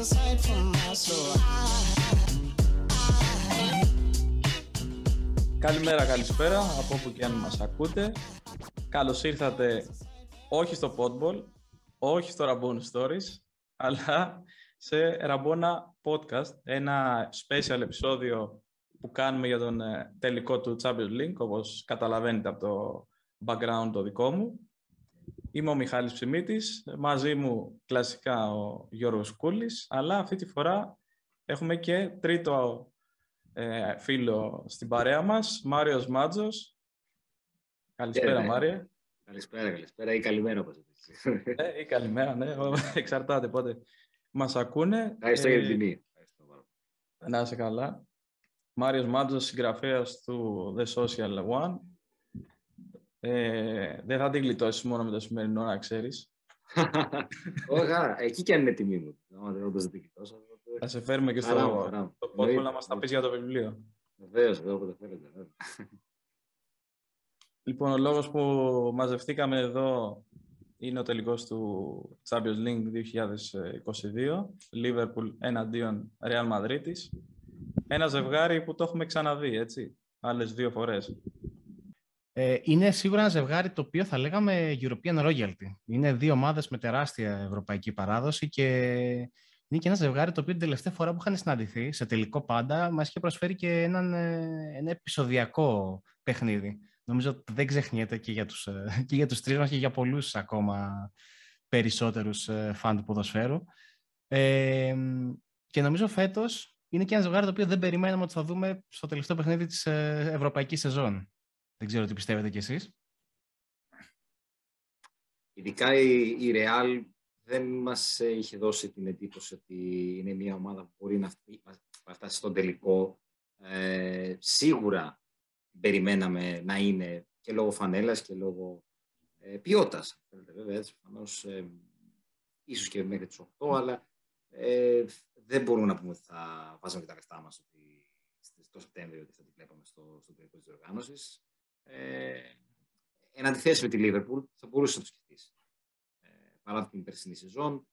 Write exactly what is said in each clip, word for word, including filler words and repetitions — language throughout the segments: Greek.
a sight from my soul. Καλημέρα, καλησπέρα, από όπου και αν μας ακούτε. Καλώς ήρθατε όχι στο Podball, όχι στο Rabona Stories, αλλά σε Rabona Podcast, ένα special επεισόδιο που κάνουμε για τον τελικό του Champions League, όπως καταλαβαίνετε από το background το δικό μου. Είμαι ο Μιχάλης Ψημίτης, μαζί μου κλασικά ο Γιώργος Κούλης, αλλά αυτή τη φορά έχουμε και τρίτο ε, φίλο στην παρέα μας, Μάριος Μάντζος. Καλησπέρα, yeah, Μάρια. Καλησπέρα, καλησπέρα ή καλημέρα, όπως είπες. Ε, ή καλημέρα, ναι, εξαρτάται πότε μας ακούνε. Ευχαριστώ για την τιμή. Να είσαι καλά. Μάριος Μάντζος, συγγραφέας του The Social One. Ε, δεν θα την γλιτώσεις μόνο με το σημερινό, να ξέρεις. Ωχα, εκεί και αν είναι τιμή μου. Θα σε φέρουμε και στο πόδι να μας τα πεις για το βιβλίο. Βεβαίως, όποτε θέλετε. Λοιπόν, ο λόγος που μαζευτήκαμε εδώ είναι ο τελικός του Champions League είκοσι είκοσι δύο, Liverpool εναντίον Real Madrid. Ένα ζευγάρι που το έχουμε ξαναδεί, έτσι, άλλες δύο φορές. Είναι σίγουρα ένα ζευγάρι το οποίο θα λέγαμε European Royalty. Είναι δύο ομάδες με τεράστια ευρωπαϊκή παράδοση και είναι και ένα ζευγάρι το οποίο την τελευταία φορά που είχαν συναντηθεί, σε τελικό πάντα, μας είχε προσφέρει και έναν, ένα επεισοδιακό παιχνίδι. Νομίζω ότι δεν ξεχνιέται και για τους, και για τους τρεις μας και για πολλούς ακόμα περισσότερους φαν του ποδοσφαίρου. Ε, και νομίζω φέτος είναι και ένα ζευγάρι το οποίο δεν περιμέναμε ότι θα δούμε στο τελευταίο παιχνίδι της ευρωπαϊκής σεζόν. Δεν ξέρω τι πιστεύετε κι εσείς. Ειδικά η Real δεν μας είχε δώσει την εντύπωση ότι είναι μια ομάδα που μπορεί να φτάσει στον τελικό. Ε, σίγουρα περιμέναμε να είναι και λόγω φανέλας και λόγω ε, ποιότητας. Βέβαια, έτσι, προφανώς, ε, ίσως και μέχρι τις οκτώ, αλλά ε, δεν μπορούμε να πούμε ότι θα βάζαμε και τα λεφτά μας ότι, στο Σεπτέμβριο ότι θα τη βλέπαμε στο, στο τελικό της διοργάνωσης. Ε, εν αντιθέσει με τη Liverpool θα μπορούσε να το σκεφτείς ε, παρά την περσινή σεζόν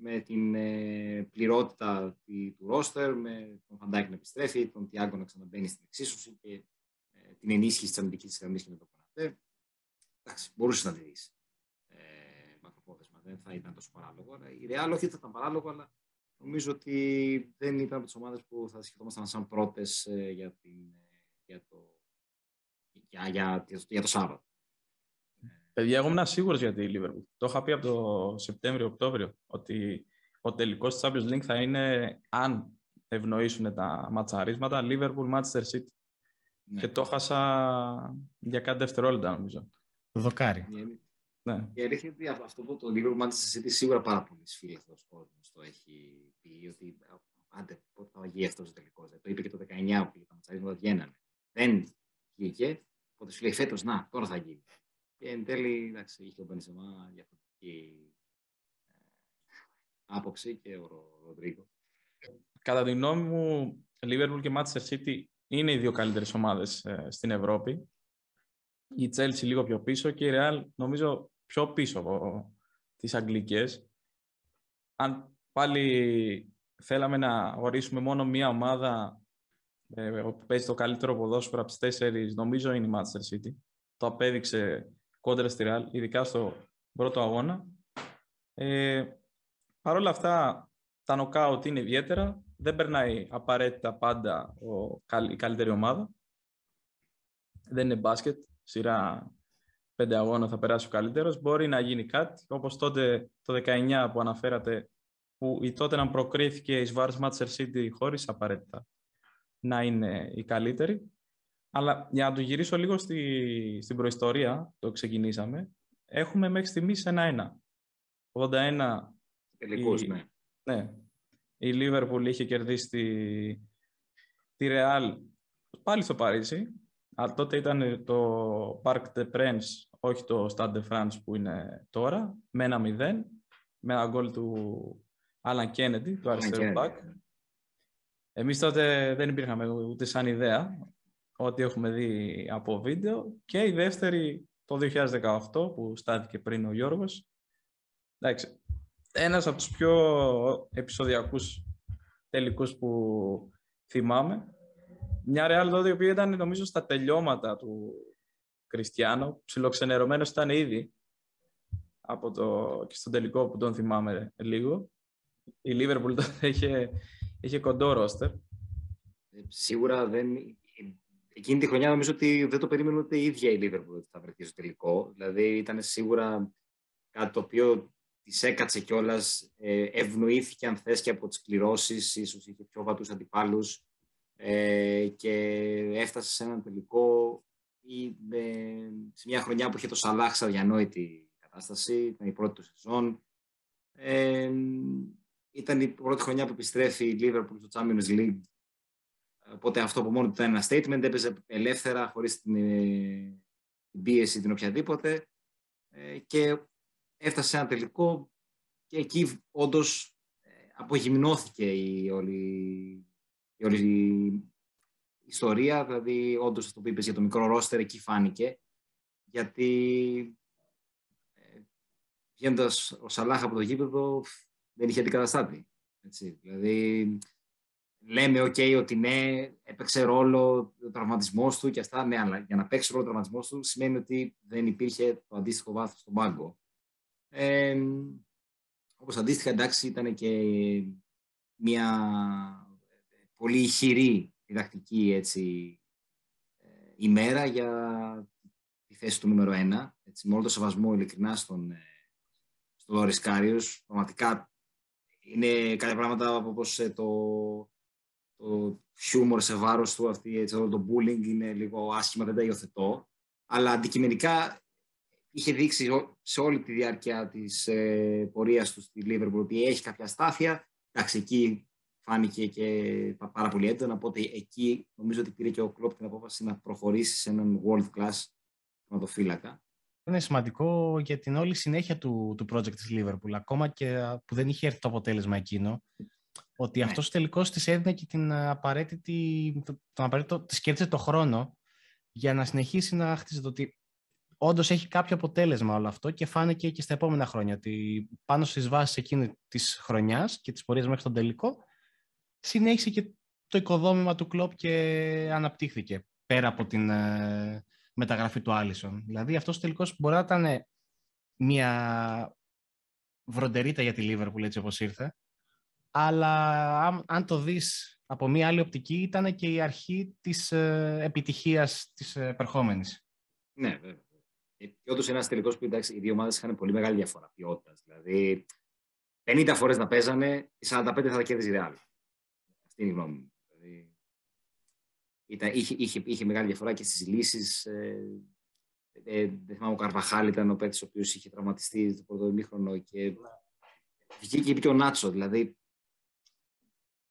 με την ε, πληρότητα τη, του ρόστερ, με τον Φαντάκη να επιστρέφει, τον Τιάγκο να ξαναμπαίνει στην εξίσωση και ε, την ενίσχυση της αμυντικής της γραμμής και με τον Κονατέ. Εντάξει, μπορούσε να τη δεις ε, μακροπρόθεσμα, δεν θα ήταν τόσο παράλογο. Η Real όχι θα ήταν παράλογο, αλλά νομίζω ότι δεν ήταν από τις ομάδες που θα σκεφτόμασταν σαν πρώτες ε, για, την, ε, για το Για, για, για το Σάββατο. Παιδιά, εγώ ήμουν σίγουρος για τη Liverpool. Το είχα πει από το Σεπτέμβριο-Οκτώβριο ότι ο τελικός της Champions League θα είναι, αν ευνοήσουν τα ματσαρίσματα, Liverpool Manchester City. Ναι. Και το χάσα για κάτι δευτερόλεπτα, νομίζω. Το δοκάρι. Ναι. Η αλήθεια είναι ότι αυτό που το Liverpool Manchester City σίγουρα πάρα πολλοί φίλαθλος κόσμος το έχει πει, ότι άντε πότε θα βγει αυτός ο τελικός. Το είπε και το δεκαεννιά που τα ματσαρίσματα βγαίνανε. Δεν βγήκε. Οπότε σου λέει φέτος, να, τώρα θα γίνει. Και εν τέλει, εντάξει, είχε ο Μπενζεμά διαφορετική ε, άποψη και ο Ροδρίγκο. Κατά τη γνώμη μου, Liverpool και Manchester City είναι οι δύο καλύτερες ομάδες ε, στην Ευρώπη. Η Chelsea λίγο πιο πίσω και η Real νομίζω πιο πίσω από τις Αγγλικές. Αν πάλι θέλαμε να ορίσουμε μόνο μία ομάδα που παίζει το καλύτερο ποδόσφαιρο από τις τέσσερις, νομίζω είναι η Manchester City. Το απέδειξε κόντρα στη Real, ειδικά στο πρώτο αγώνα. Ε, Παρ' όλα αυτά, τα νοκάουτ είναι ιδιαίτερα. Δεν περνάει απαραίτητα πάντα ο, η καλύτερη ομάδα. Δεν είναι μπάσκετ. Σειρά πέντε αγώνα θα περάσει ο καλύτερος. Μπορεί να γίνει κάτι, όπως τότε το δεκαεννιά που αναφέρατε, που η Tottenham προκρίθηκε εις βάρος Manchester City χωρίς απαραίτητα να είναι η καλύτερη. Αλλά για να το γυρίσω λίγο στη, στην προϊστορία, το ξεκινήσαμε, έχουμε μέχρι στιγμής ένα-ένα. ογδόντα ένα τελικούς, η, ναι. ναι. Η Liverpool είχε κερδίσει τη, τη Real πάλι στο Παρίσι. Α, τότε ήταν το Parc des Princes, όχι το Stade de France που είναι τώρα, με ένα μηδέν, με ένα γκολ του Alan Kennedy, του αριστερού μπακ. Εμείς τότε δεν υπήρχαμε ούτε σαν ιδέα ό,τι έχουμε δει από βίντεο. Και η δεύτερη το δύο χιλιάδες δεκαοκτώ που στάθηκε πριν ο Γιώργος. Εντάξει, ένας από τους πιο επεισοδιακούς τελικούς που θυμάμαι. Μια Real τότε η οποία ήταν νομίζω στα τελειώματα του Κριστιανό, ψιλοξενερωμένος ήταν ήδη από το, και στον τελικό που τον θυμάμαι λίγο. Η Liverpool τότε είχε, είχε κοντό ρόστερ. Σίγουρα δεν... Εκείνη τη χρονιά νομίζω ότι δεν το περίμενε ούτε η ίδια η Liverpool ότι θα βρεθεί στο τελικό. Δηλαδή ήταν σίγουρα κάτι το οποίο της έκατσε κιόλας, ευνοήθηκε αν θες και από τις κληρώσεις, ίσως είχε πιο βατούς αντιπάλους ε, και έφτασε σε έναν τελικό ή, ε, σε μια χρονιά που είχε το Σαλάχ σε αδιανόητη κατάσταση, ήταν η πρώτη του σεζόν. Ε, ήταν η πρώτη χρονιά που επιστρέφει η Liverpool στο Champions League. Οπότε αυτό από μόνο του ήταν ένα statement, έπαιζε ελεύθερα, χωρίς την, ε, την πίεση την οποιαδήποτε ε, και έφτασε σε ένα τελικό και εκεί όντως ε, απογυμνώθηκε η όλη, η όλη η ιστορία, δηλαδή όντως αυτό που είπες για το μικρό ρόστερ εκεί φάνηκε, γιατί ε, βγαίνοντας ο Σαλάχ από το γήπεδο δεν είχε αντικαταστάτη, έτσι, δηλαδή... Λέμε, οκ, okay, ότι ναι, έπαιξε ρόλο ο τραυματισμός του και αυτά, ναι, αλλά για να παίξει ρόλο ο τραυματισμός του σημαίνει ότι δεν υπήρχε το αντίστοιχο βάθος στον πάγκο. Ε, όπως αντίστοιχα, εντάξει, ήταν και μια πολύ ηχηρή διδακτική έτσι, ημέρα για τη θέση του νούμερο ένα. Έτσι, με όλο το σεβασμό, ειλικρινά, στον Λόρις Κάριους, πραγματικά είναι κάποια πράγματα όπως το... το χιούμορ σε βάρος του, αυτή, έτσι, το bullying είναι λίγο άσχημα, δεν τα υιοθετώ. Αλλά αντικειμενικά είχε δείξει σε όλη τη διάρκεια της ε, πορείας του στη Liverpool ότι έχει κάποια αστάθεια. Εντάξει, εκεί φάνηκε και πάρα πολύ έντονα, οπότε εκεί νομίζω ότι πήρε και ο Klopp την απόφαση να προχωρήσει σε έναν world class θεματοφύλακα. Είναι σημαντικό για την όλη συνέχεια του, του project της Liverpool, ακόμα και που δεν είχε έρθει το αποτέλεσμα εκείνο. Ότι ναι. Αυτός τελικώς της έδινε και την απαραίτητη, τον απαραίτητο, της κέρδισε το χρόνο για να συνεχίσει να χτίζεται. Ότι όντως έχει κάποιο αποτέλεσμα όλο αυτό και φάνηκε και στα επόμενα χρόνια. Ότι πάνω στις βάσεις εκείνη της χρονιάς και της πορείας μέχρι τον τελικό, συνέχισε και το οικοδόμημα του Klopp και αναπτύχθηκε πέρα από την ε, μεταγραφή του Άλισον. Δηλαδή αυτός τελικώς μπορεί να ήταν μια βροντερίτα για τη Λίβερπουλ έτσι όπως ήρθε. Αλλά αν το δεις από μία άλλη οπτική, ήταν και η αρχή της ε, επιτυχίας της επερχόμενης. Ναι, βέβαια. Και όντως ένας τελικός που εντάξει, οι δύο ομάδες είχαν πολύ μεγάλη διαφορά ποιότητας. Δηλαδή, πενήντα φορές να παίζανε, σαράντα πέντε θα τα κέρδιζε η Real. Αυτή είναι η γνώμη μου. Δηλαδή, ήταν, είχε, είχε, είχε μεγάλη διαφορά και στις λύσεις. Ε, ε, δεν θυμάμαι, ο Καρβαχάλ ήταν ο παίκτης ο οποίος είχε τραυματιστεί το πρώτο ημίχρονο και βγήκε και πιο Νάτσο, δηλαδή.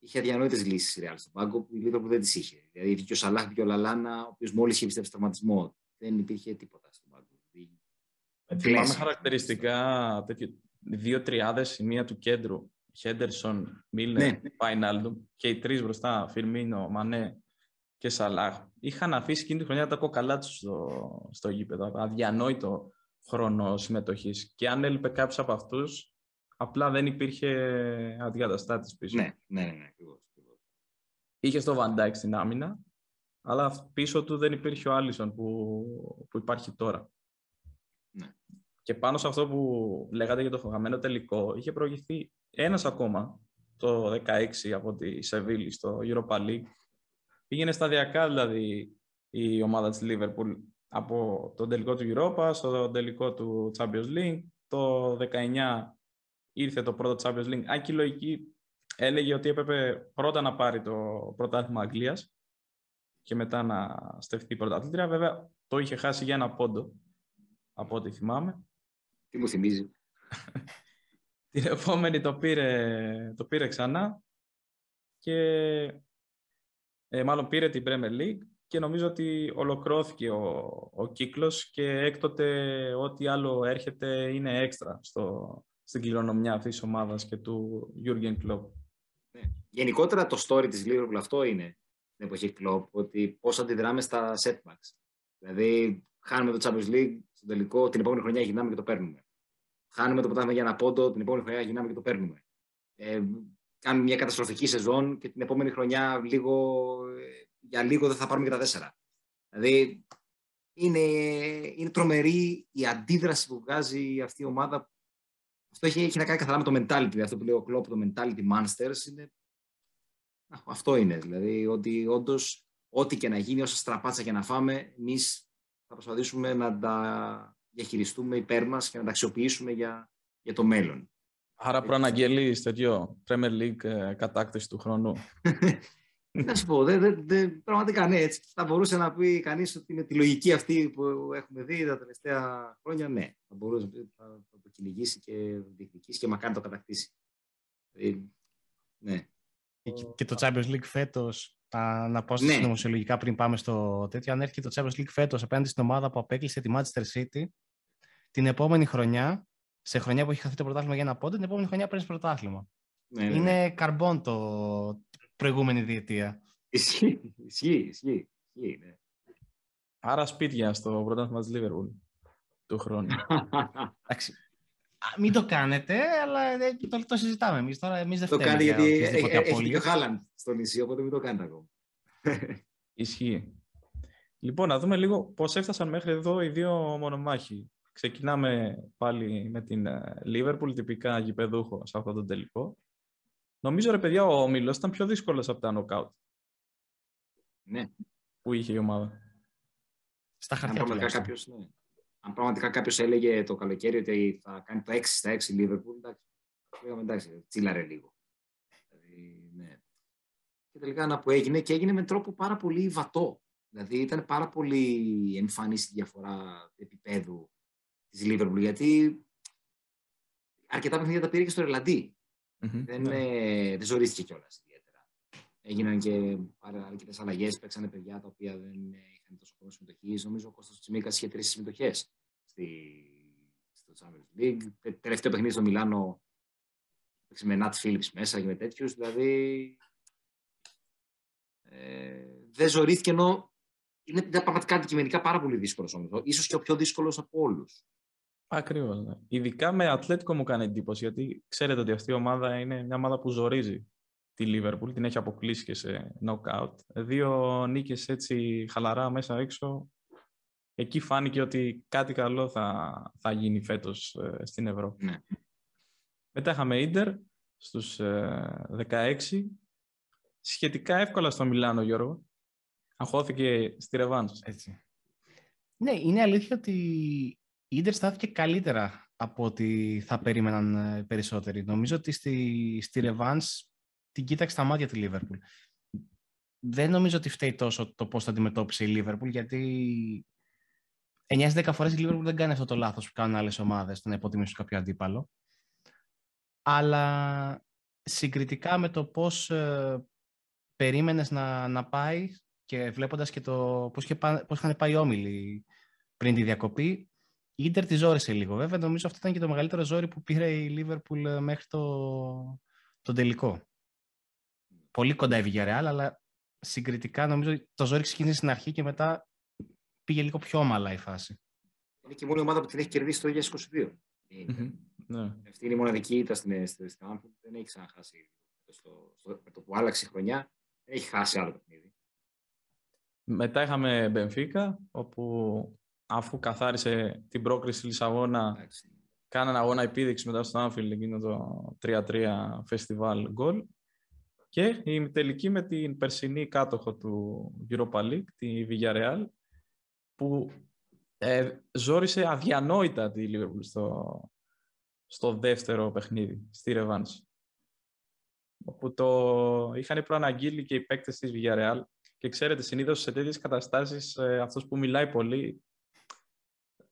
Είχε αδιανόητες λύσεις η Real στον πάγκο που η Liverpool δεν τις είχε. Δηλαδή βγήκε ο Σαλάχ, βγήκε ο Λαλάνα, ο οποίος μόλις είχε επιστρέψει τραυματισμό. Δεν υπήρχε τίποτα στον πάγκο. Θυμάμαι χαρακτηριστικά δύο τριάδες, η μία του κέντρου, Χέντερσον, Μίλνερ, Φάιναλντουμ και οι τρεις μπροστά, Φιρμίνο, Μανέ και Σαλάχ. Είχαν αφήσει εκείνη τη χρονιά τα κόκαλά τους στο, στο γήπεδο. Αδιανόητο χρόνο συμμετοχής. Και αν έλειπε κάποιος από αυτούς. Απλά δεν υπήρχε αντικαταστάτης πίσω. Ναι, ναι, ναι, ακριβώς. Είχε στο Van Dijk στην άμυνα, αλλά πίσω του δεν υπήρχε ο Άλισον που, που υπάρχει τώρα. Ναι. Και πάνω σε αυτό που λέγατε για το χαμένο τελικό, είχε προηγηθεί ένας ακόμα, το δύο χιλιάδες δεκαέξι από τη Σεβίλη στο Europa League. Πήγαινε σταδιακά δηλαδή η ομάδα της Liverpool από τον τελικό του Europa, στο τελικό του Champions League, το δεκαεννιά ήρθε το πρώτο Champions League. Αν και η λογική έλεγε ότι έπρεπε πρώτα να πάρει το πρωτάθλημα Αγγλίας και μετά να στεφτεί η πρωταθλήτρια. Βέβαια, το είχε χάσει για ένα πόντο, από ό,τι θυμάμαι. Τι μου θυμίζει. Την επόμενη το πήρε, το πήρε ξανά και ε, μάλλον πήρε την Premier League και νομίζω ότι ολοκληρώθηκε ο, ο κύκλος και έκτοτε ό,τι άλλο έρχεται είναι έξτρα στο... στην κληρονομιά αυτής της ομάδας και του Jürgen Klopp. Ναι. Γενικότερα το story της Liverpool αυτό είναι την εποχή Klopp, ότι πώς αντιδράμε στα setbacks. Δηλαδή, χάνουμε το Champions League, στον τελικό, την επόμενη χρονιά γυρνάμε και το παίρνουμε. χάνουμε το πρωτάθλημα για ένα πόντο, την επόμενη χρονιά γυρνάμε και το παίρνουμε. Ε, κάνουμε μια καταστροφική σεζόν και την επόμενη χρονιά λίγο, για λίγο δεν θα πάρουμε και τα τέσσερα. Δηλαδή είναι, είναι τρομερή η αντίδραση που βγάζει αυτή η ομάδα. Αυτό έχει, έχει να κάνει καθαρά με το mentality. Αυτό που λέει ο Klopp, το mentality monsters. Είναι... Αυτό είναι. Δηλαδή ότι όντως ό,τι και να γίνει, όσα στραπάτσα και να φάμε, εμείς θα προσπαθήσουμε να τα διαχειριστούμε υπέρ μας και να τα αξιοποιήσουμε για, για το μέλλον. Άρα προαναγγελείς τέτοιο Premier League ε, κατάκτηση του χρόνου. Να σου πω, δε, δε, δε, πραγματικά ναι, έτσι. Θα μπορούσε να πει κανείς ότι με τη λογική αυτή που έχουμε δει τα τελευταία χρόνια, ναι, θα μπορούσε να το κυνηγήσει και διεκδικήσει και μακάρι να το κατακτήσει. Ε, ναι. Και το Champions League φέτος, να, να πω στα νομοσιολογικά πριν πάμε στο τέτοιο, αν έρχεται το Champions League φέτος απέναντι στην ομάδα που απέκλεισε τη Manchester City, την επόμενη χρονιά, σε χρονιά που έχει χαθεί το πρωτάθλημα για ένα πόντο, την επόμενη χρονιά παίρνει πρωτάθλημα. Ναι, ναι. Είναι καρμπόν το προηγούμενη διετία. Ισχύει, ισχύει, ισχύει. Ναι. Άρα σπίτια στο πρωτάθλημα της Liverpool του χρόνου. Εντάξει. Μην το κάνετε, αλλά το, το συζητάμε εμείς τώρα. Εμείς δεν το κάνει γιατί έχει και ο Χάλαντ στο νησί, οπότε μην το κάνετε ακόμα. Ισχύει. Λοιπόν, να δούμε λίγο πώς έφτασαν μέχρι εδώ οι δύο μονομάχοι. Ξεκινάμε πάλι με την Liverpool, τυπικά γηπεδούχο σε αυτόν τον τελικό. Νομίζω, ρε παιδιά, ο όμιλος ήταν πιο δύσκολος από τα νοκάουτ. Ναι. Που είχε η ομάδα. Στα χαρτιά κάποιος, ναι. Αν πραγματικά κάποιος έλεγε το καλοκαίρι ότι θα κάνει το έξι στα έξι Liverpool, εντάξει, λέγαμε εντάξει, τσίλαρε λίγο. Δηλαδή, ναι. Και τελικά να που έγινε, και έγινε με τρόπο πάρα πολύ βατό. Δηλαδή ήταν πάρα πολύ εμφανής η διαφορά επίπεδου της Liverpool, γιατί αρκετά παιχνίδια τα πήρε και στο Ιρλανδί. Mm-hmm. Δεν, yeah. δεν ζορίστηκε κιόλας ιδιαίτερα. Έγιναν και αρκετές αλλαγές, παίξανε παιδιά τα οποία δεν... τόσο πολλές συμμετοχές. Νομίζω ο Κώστας Τσιμίκας είχε τρεις συμμετοχές στη... στο Champions League. Τε, τελευταίο παιχνίδι στο Μιλάνο με Νατ Φίλιπς μέσα και με τέτοιους. Δηλαδή ε, δεν ζωρήθηκε, ενώ είναι πραγματικά αντικειμενικά πάρα πολύ δύσκολος όμως. Ίσως και ο πιο δύσκολος από όλους. Ακριβώς. Ναι. Ειδικά με Ατλέτικο μου κάνει εντύπωση, γιατί ξέρετε ότι αυτή η ομάδα είναι μια ομάδα που ζορίζει τη Liverpool, την έχει αποκλείσει και σε knockout. Δύο νίκες έτσι χαλαρά μέσα έξω. Εκεί φάνηκε ότι κάτι καλό θα, θα γίνει φέτος ε, στην Ευρώπη. Ναι. Μετά είχαμε ίντερ στους ε, δεκαέξι. Σχετικά εύκολα στο Μιλάνο, Γιώργο. Αγχώθηκε στη ρεβάνς. Έτσι. Ναι, είναι αλήθεια ότι η ίντερ στάθηκε καλύτερα από ό,τι θα περίμεναν περισσότεροι. Νομίζω ότι στη, στη ρεβάνς την κοίταξε στα μάτια τη Λίβερπουλ. Δεν νομίζω ότι φταίει τόσο το πώς θα αντιμετώπισε η Λίβερπουλ, γιατί εννιά δέκα φορές η Λίβερπουλ δεν κάνει αυτό το λάθος που κάνουν άλλες ομάδες, το να υποτιμήσουν κάποιο αντίπαλο. Αλλά συγκριτικά με το πώς ε, περίμενες να, να πάει και βλέποντας και το πώς, και, πώς είχαν πάει όμιλοι πριν τη διακοπή, η Ίντερ τη ζόρισε λίγο. Βέβαια, νομίζω αυτό ήταν και το μεγαλύτερο ζόρι που πήρε η Λίβερπουλ μέχρι το, τον τελικό. Πολύ κοντά η Villarreal, αλλά συγκριτικά νομίζω το ζόρι ξεκίνησε στην αρχή και μετά πήγε λίγο πιο όμαλα η φάση. Είναι και η μόνη ομάδα που την έχει κερδίσει το είκοσι είκοσι δύο. Mm-hmm. Ναι. Αυτή είναι η μοναδική ήττα στην Σταμπούλ. Δεν έχει ξαναχάσει. Στο, στο, με το που άλλαξε η χρονιά, δεν έχει χάσει άλλο παιχνίδι. Μετά είχαμε Μπενφίκα, όπου αφού καθάρισε την πρόκριση στη Λισαβόνα, Άξι. κάνανε αγώνα επίδειξη μετά στο Anfield, εκείνο το τρία τρία φεστιβάλ γκολ. Και η τελική με την περσινή κάτοχο του Europa League, τη Villarreal, που ε, ζόρισε αδιανόητα τη Liverpool στο, στο δεύτερο παιχνίδι, στη Revenge. Όπου το είχαν προαναγγείλει και οι παίκτες της Villarreal. Και ξέρετε, συνήθως σε τέτοιες καταστάσεις ε, αυτός που μιλάει πολύ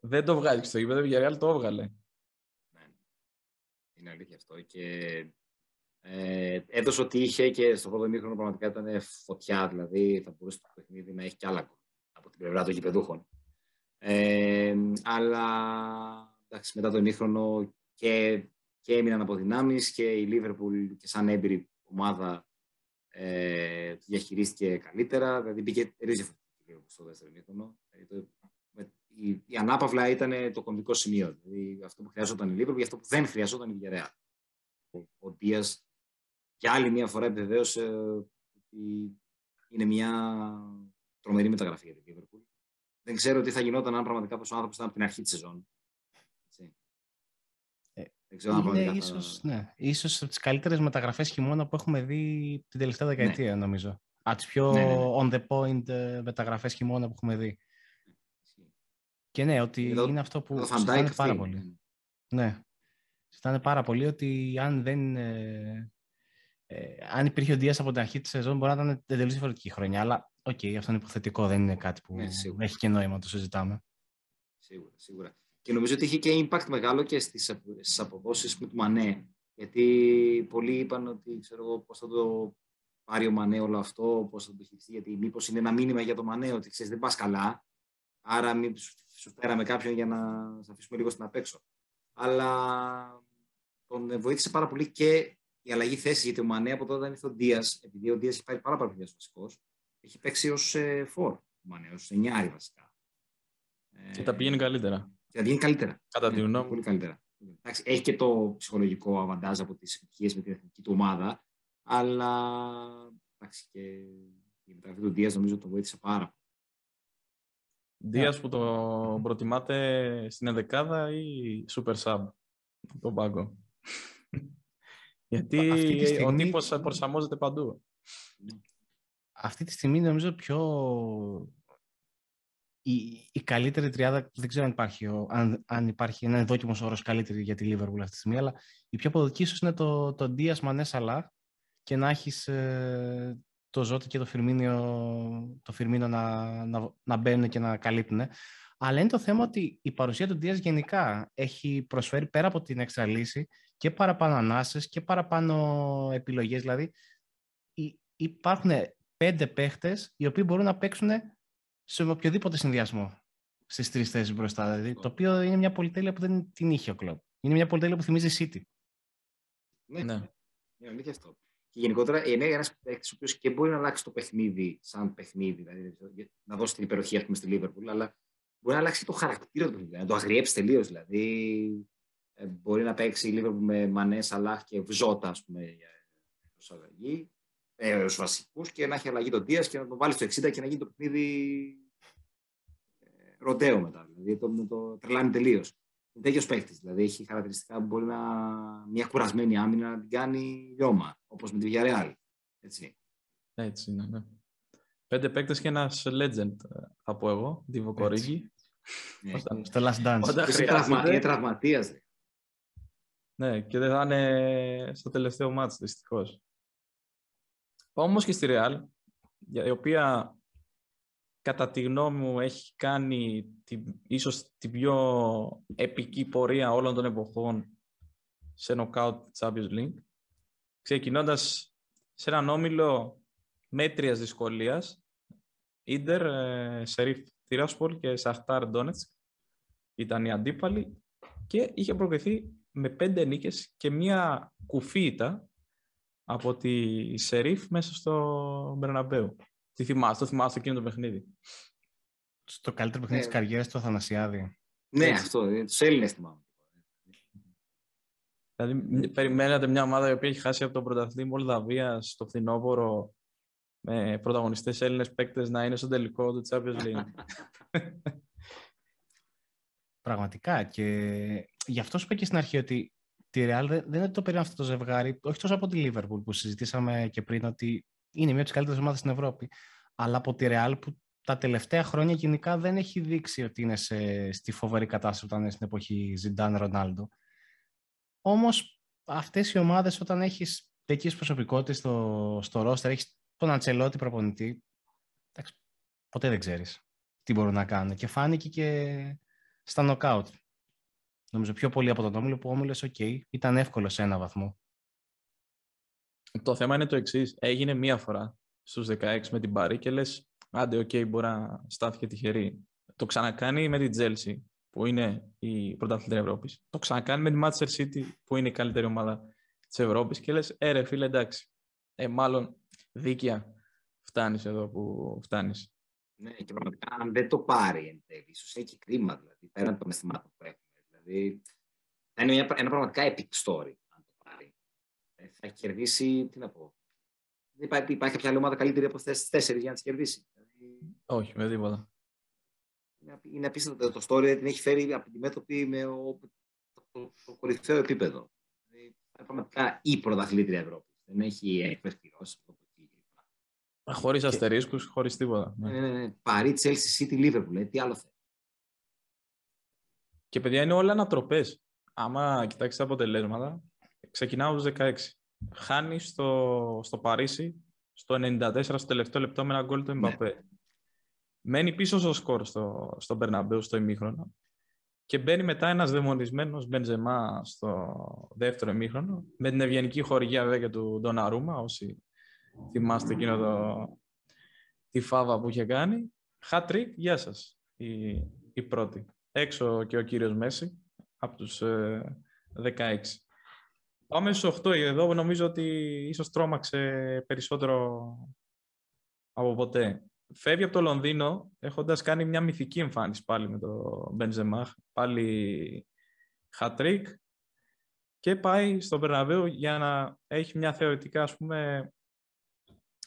δεν το βγάζει στο γήπεδο, η Villarreal το έβγαλε. Ναι, είναι αλήθεια αυτό και... Ε, έδωσε ότι είχε και στο πρώτο ημίχρονο πραγματικά ήταν φωτιά, δηλαδή θα μπορούσε το παιχνίδι να έχει κι άλλα από την πλευρά των γηπεδούχων. Ε, αλλά εντάξει, μετά το ημίχρονο και, και έμειναν από δυνάμεις και η Λίβερπουλ και σαν έμπειρη ομάδα ε, διαχειρίστηκε καλύτερα, δηλαδή μπήκε τελείως διαφορετική στο δεύτερο ημίχρονο. Δηλαδή, η, η ανάπαυλα ήταν το κομβικό σημείο. Δηλαδή αυτό που χρειάζονταν η Liverpool και αυτό που δεν χρειάζονταν η Villarreal. Ο Δίας για άλλη μια φορά επιβεβαίωσε ότι είναι μια τρομερή μεταγραφή για την Liverpool. Δεν ξέρω τι θα γινόταν αν πραγματικά πως ο άνθρωπος ήταν από την αρχή της σεζόν. Ε, δεν ξέρω αν πραγματικά ίσως, θα... ναι, ίσως από τις καλύτερες μεταγραφές χειμώνα που έχουμε δει την τελευταία δεκαετία, ναι. νομίζω. Από τις πιο ναι, ναι, ναι. on the point μεταγραφές χειμώνα που έχουμε δει. Ναι. Και ναι, ότι Εδώ, είναι αυτό που συζητάνε πάρα αυτή. πολύ. Ναι. Συζητάνε πάρα πολύ ότι αν δεν... Ε, ε, αν υπήρχε ο Δίας από την αρχή της σεζόν μπορεί να ήταν τελείως διαφορετική χρονιά, αλλά οκ, okay, αυτό είναι υποθετικό, δεν είναι κάτι που ναι, έχει και νόημα, το συζητάμε. Σίγουρα, σίγουρα. Και νομίζω ότι είχε και impact μεγάλο και στις, στις αποδόσεις με του Μανέ. Γιατί πολλοί είπαν ότι ξέρω εγώ πώς θα το πάρει ο Μανέ όλο αυτό, πώς θα το χειριστεί, γιατί μήπως είναι ένα μήνυμα για το Μανέ ότι ξέρεις δεν πας καλά, άρα μήπως σου φέραμε κάποιον για να σε αφήσουμε λίγο στην απέξω. Αλλά τον βοήθησε πάρα πολύ και η αλλαγή θέση, γιατί ο Μανέ από τότε ήταν ο Δίας, επειδή ο Δίας έχει πάρει πάρα πολύ δουλειά βασικός, έχει παίξει ως ε, φορ ο Μανέ, ως εννιάρι βασικά. Και τα πηγαίνει καλύτερα. Δηλαδή είναι καλύτερα. Κατά τη γνώμη. Πολύ καλύτερα. Εντάξει, έχει και το ψυχολογικό αβαντάζ από τις επιτυχίες με την εθνική του ομάδα, αλλά εντάξει, και η μεταγραφή του Δίας νομίζω το βοήθησε πάρα. Δίας yeah. που το προτιμάτε στην ενδεκάδα ή super sub, τον πάγκο? Γιατί στιγμή... ο τύπος προσαρμόζεται παντού. Αυτή τη στιγμή νομίζω πιο... Η, η καλύτερη τριάδα, δεν ξέρω αν υπάρχει, ο, αν, αν υπάρχει ένα δόκιμο όρο καλύτερη για τη Liverpool αυτή τη στιγμή, αλλά η πιο αποδοτική ίσως είναι το, το Δίας, Μανέ, Σαλάχ και να έχεις ε, το Ζώτη και το Φιρμίνιο, το Φιρμίνιο να, να, να μπαίνουν και να καλύπτουν. Αλλά είναι το θέμα ότι η παρουσία του Δίας γενικά έχει προσφέρει πέρα από την έξτρα λύση και παραπάνω ανάσες και παραπάνω επιλογές. Δηλαδή υπάρχουν πέντε παίχτες οι οποίοι μπορούν να παίξουν σε οποιοδήποτε συνδυασμό στις τρεις θέσεις μπροστά. Δηλαδή, το οποίο είναι μια πολυτέλεια που δεν την είχε ο Κλοπ. Είναι μια πολυτέλεια που θυμίζει City. Ναι, ναι. Είναι και αυτό. Και γενικότερα είναι ένας παίκτης ο οποίος και μπορεί να αλλάξει το παιχνίδι σαν παιχνίδι, δηλαδή να δώσει την υπεροχή ας πούμε στη Liverpool, αλλά μπορεί να αλλάξει το χαρακτήρα του παιχνιδιού, να το αγριέψει τελείως. Δηλαδή, ε, μπορεί να παίξει η Liverpool με Μανέ, Σαλάχ και Βζότα, ας πούμε, ως αλλαγή. Ε, ως βασικούς και να έχει αλλαγή τον Δίας και να τον βάλει στο εξήντα και να γίνει το παιχνίδι ε, ροντέο μετά. Δηλαδή το, το τρελάνει τελείως. Είναι τέτοιος παίκτης. Δηλαδή έχει χαρακτηριστικά που μπορεί να μια κουρασμένη άμυνα να την κάνει λιώμα, όπως με τη Villarreal. Έτσι. Έτσι είναι, ναι. Πέντε παίκτες και ένας legend θα πω εγώ, Ντίβο Κορίγκι. Στο Last Dance. Είναι τραυματίας. Ναι, και δεν θα είναι στο τελευταίο μάτς δυστυχώς. Πάω όμως και στη Real, η οποία κατά τη γνώμη μου έχει κάνει την, ίσως την πιο επική πορεία όλων των εποχών σε νοκάουτ Champions League, ξεκινώντας σε έναν όμιλο μέτριας δυσκολίας, Ίντερ, Σερίφ Τιράσπολ και Σαχτάρ Ντόνετσκ ήταν οι αντίπαλοι και είχε προκριθεί με πέντε νίκες και μία κουφή ήττα από τη Σερίφ μέσα στο Μπερναμπέου. Τι θυμάστε, το θυμάστε εκείνο το παιχνίδι. Στο καλύτερο παιχνίδι ε, της καριέρας του Αθανασιάδη. Ναι, έτσι. Αυτό, τους Έλληνες θυμάμαι. Δηλαδή, περιμένατε μια ομάδα η οποία έχει χάσει από το πρωταθλή Μολδαβία στο φθινόπωρο με πρωταγωνιστές Έλληνες παίκτες να είναι στο τελικό του Champions League. Πραγματικά, και γι' αυτό σου είπα και στην αρχή ότι τη Real δεν είναι το περίμενα αυτό το ζευγάρι, όχι τόσο από τη Liverpool που συζητήσαμε και πριν ότι είναι μία από τις καλύτερες ομάδες στην Ευρώπη, αλλά από τη Real που τα τελευταία χρόνια γενικά δεν έχει δείξει ότι είναι σε, στη φοβερή κατάσταση όταν είναι στην εποχή Ζιντάν Ρονάλντο. Όμως αυτές οι ομάδες όταν έχεις τέτοιες προσωπικότητες στο, στο ρόστερ, έχεις τον Αντσελότη προπονητή, εντάξει, ποτέ δεν ξέρεις τι μπορούν να κάνουν. Και φάνηκε και στα νοκάουτ. Νομίζω πιο πολύ από τον όμιλο που ο όμιλος, ok, ήταν εύκολο σε ένα βαθμό. Το θέμα είναι το εξής. Έγινε μία φορά στους δεκαέξι με την Πάρι και λες, άντε, ok, μπορεί να στάθηκε τυχερή. Το ξανακάνει με την Chelsea, που είναι η πρωταθλήτρια Ευρώπης. Το ξανακάνει με την Manchester City, που είναι η καλύτερη ομάδα της Ευρώπης και λες, ε, ρε, φίλε, εντάξει. Ε, μάλλον δίκαια φτάνεις εδώ που φτάνεις. Ναι, και πραγματικά αν δεν το πάρει εν τέλει, ίσως έχει κρίμα δηλαδή, πέραν των αισθημάτων που έχουμε. Δηλαδή, θα είναι μια, ένα πραγματικά epic story αν το πάρει. Θα κερδίσει, τι να πω. Δεν υπάρχει, υπάρχει κάποια άλλη ομάδα καλύτερη από αυτές τις τέσσερις για να τις κερδίσει. Δηλαδή, όχι, με τίποτα. Είναι απίστευτο το story, την έχει φέρει από τη μέτωπη με ο, το, το, το κορυφαίο επίπεδο. Δηλαδή, πραγματικά η πρωταθλήτρια Ευρώπη. Δεν έχει εκπαιδευτηρώσει από το κύριο. Χωρίς αστερίσκους, χωρίς τίποτα. Ναι, ναι, ναι. Παρί, Chelsea, City, Liverpool. Τι άλλο θέλει. Και παιδιά είναι όλα ανατροπές. Άμα κοιτάξεις τα αποτελέσματα, ξεκινάω στους δεκαέξι. Χάνει στο, στο Παρίσι, στο ενενήντα τέσσερα, στο τελευταίο λεπτό με ένα γκολ του Mbappé. Ναι. Μένει πίσω στο σκορ στο, στο Μπερναμπέου, στο ημίχρονο. Και μπαίνει μετά ένας δαιμονισμένος Μπενζεμά στο δεύτερο ημίχρονο, με την ευγενική χορηγία βέβαια του Ντοναρούμα, όσοι θυμάστε εκείνο το, τη φάβα που είχε κάνει. Χατρίκ, γεια σας, η, η πρώτη. Έξω και ο κύριος Μέση, από τους ε, δεκαέξι. Πάμε στους οκτώ, εδώ νομίζω ότι ίσως τρόμαξε περισσότερο από ποτέ. Φεύγει από το Λονδίνο έχοντας κάνει μια μυθική εμφάνιση πάλι με τον Μπενζεμά, πάλι χατρίκ, και πάει στον Μπερναμπέου για να έχει μια θεωρητικά ας πούμε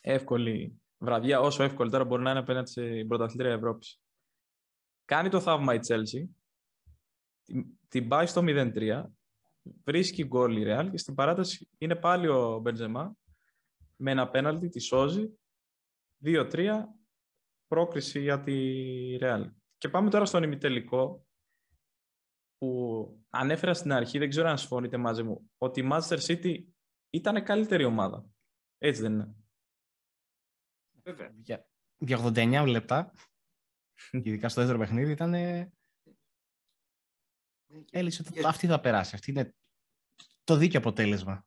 εύκολη βραδιά, όσο εύκολη τώρα μπορεί να είναι απέναντι στην πρωταθλήτρια Ευρώπης. Κάνει το θαύμα η Chelsea, την πάει στο μηδέν τρία, βρίσκει γκολ η Real και στην παράταση είναι πάλι ο Μπενζεμά με ένα πέναλτι, τη σώζει δύο τρία. Πρόκριση για τη Real. Και πάμε τώρα στον ημιτελικό που ανέφερα στην αρχή, δεν ξέρω αν συμφωνείτε μαζί μου, ότι η Manchester City ήταν καλύτερη ομάδα. Έτσι δεν είναι? Βέβαια. Για, για ογδόντα εννέα λεπτά, ειδικά στο δεύτερο παιχνίδι, ήταν... Έλυσε ότι αυτή θα περάσει. Αυτή είναι το δίκαιο αποτέλεσμα.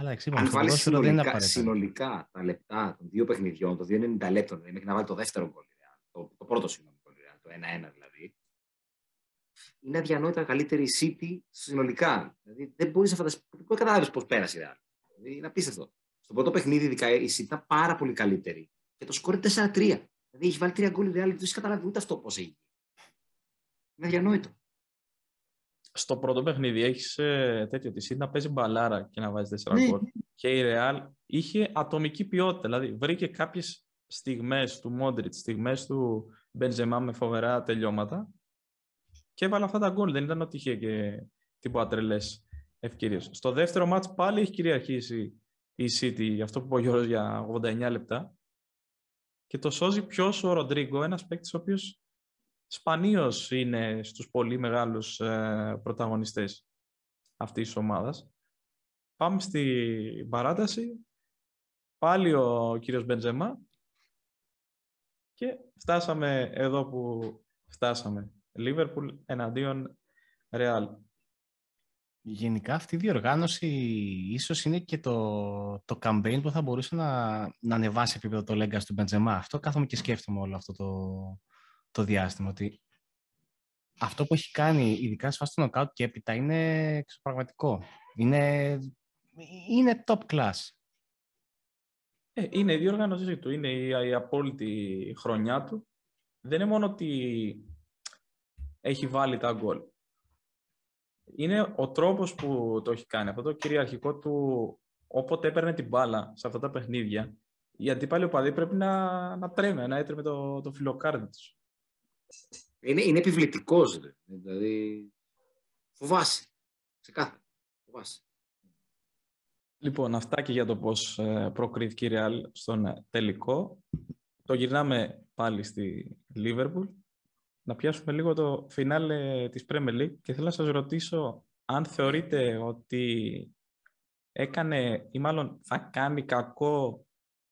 Αλλά εξήμαστε, αν βάλει συνολικά, συνολικά τα λεπτά των δύο παιχνιδιών, των δύο ενενήντα λεπτών, δηλαδή, να βάλει το δεύτερο γκολ, το, το πρώτο συγγνώμη γκολ, το ένα ένα δηλαδή, είναι αδιανόητα καλύτερη η City συνολικά. Δηλαδή, δεν μπορεί να φανταστεί, δεν καταλάβει πώ πέρασε η Real. Δηλαδή, είναι απίστευτο. Στο πρώτο παιχνίδι, ειδικά η City ήταν πάρα πολύ καλύτερη και το σκόρ τέσσερα τρία. Δηλαδή, έχει βάλει τρία γκολ η Real, δεν έχει καταλάβει ούτε αυτό πώ έγινε. Είναι αδιανόητο. Στο πρώτο παιχνίδι έχεις ε, τέτοιο τη City να παίζει μπαλάρα και να βάζει τέσσερα γκολ. Και η Real είχε ατομική ποιότητα. Δηλαδή βρήκε κάποιες στιγμές του Μόντριτς, στιγμές του Μπενζεμά με φοβερά τελειώματα και έβαλε αυτά τα γκολ. Δεν ήταν ότι είχε και τίποτα τρελές ευκαιρίες. Στο δεύτερο μάτς πάλι έχει κυριαρχήσει η City, αυτό που είπε ο Γιώργος, για ογδόντα εννέα λεπτά. Και το σώζει ποιος? Ο Ροδρίγκο, ένας παίκτης ο οποίος σπανίως είναι στους πολύ μεγάλους ε, πρωταγωνιστές αυτής της ομάδας. Πάμε στην παράταση. Πάλι ο κύριος Μπενζεμά. Και φτάσαμε εδώ που φτάσαμε. Liverpool εναντίον Real. Γενικά αυτή η διοργάνωση ίσως είναι και το, το campaign που θα μπορούσε να, να ανεβάσει επίπεδο το legacy του Μπενζεμά. Αυτό κάθομαι και σκέφτομαι όλο αυτό το... το διάστημα, ότι αυτό που έχει κάνει, ειδικά σε φάση του νοκάουτ και έπειτα, είναι εξωπραγματικό. Είναι, είναι top class. Ε, είναι η διοργάνωσή του. Είναι η, η απόλυτη χρονιά του. Δεν είναι μόνο ότι έχει βάλει τα γκολ. Είναι ο τρόπος που το έχει κάνει. Αυτό το κυριαρχικό του, όποτε έπαιρνε την μπάλα σε αυτά τα παιχνίδια, οι αντίπαλοι οπαδοί πρέπει να, να τρέμε, να έτρεμε το, το φιλοκάρδι τους. Είναι, είναι επιβλητικός, ρε. Δηλαδή φοβάσαι, ξεκάθαρα, φοβάσαι. Λοιπόν, αυτά και για το πώς προκρίθηκε η Real στον τελικό. Το γυρνάμε πάλι στη Liverpool. Να πιάσουμε λίγο το φινάλε της Premier League και θέλω να σας ρωτήσω αν θεωρείτε ότι έκανε ή μάλλον θα κάνει κακό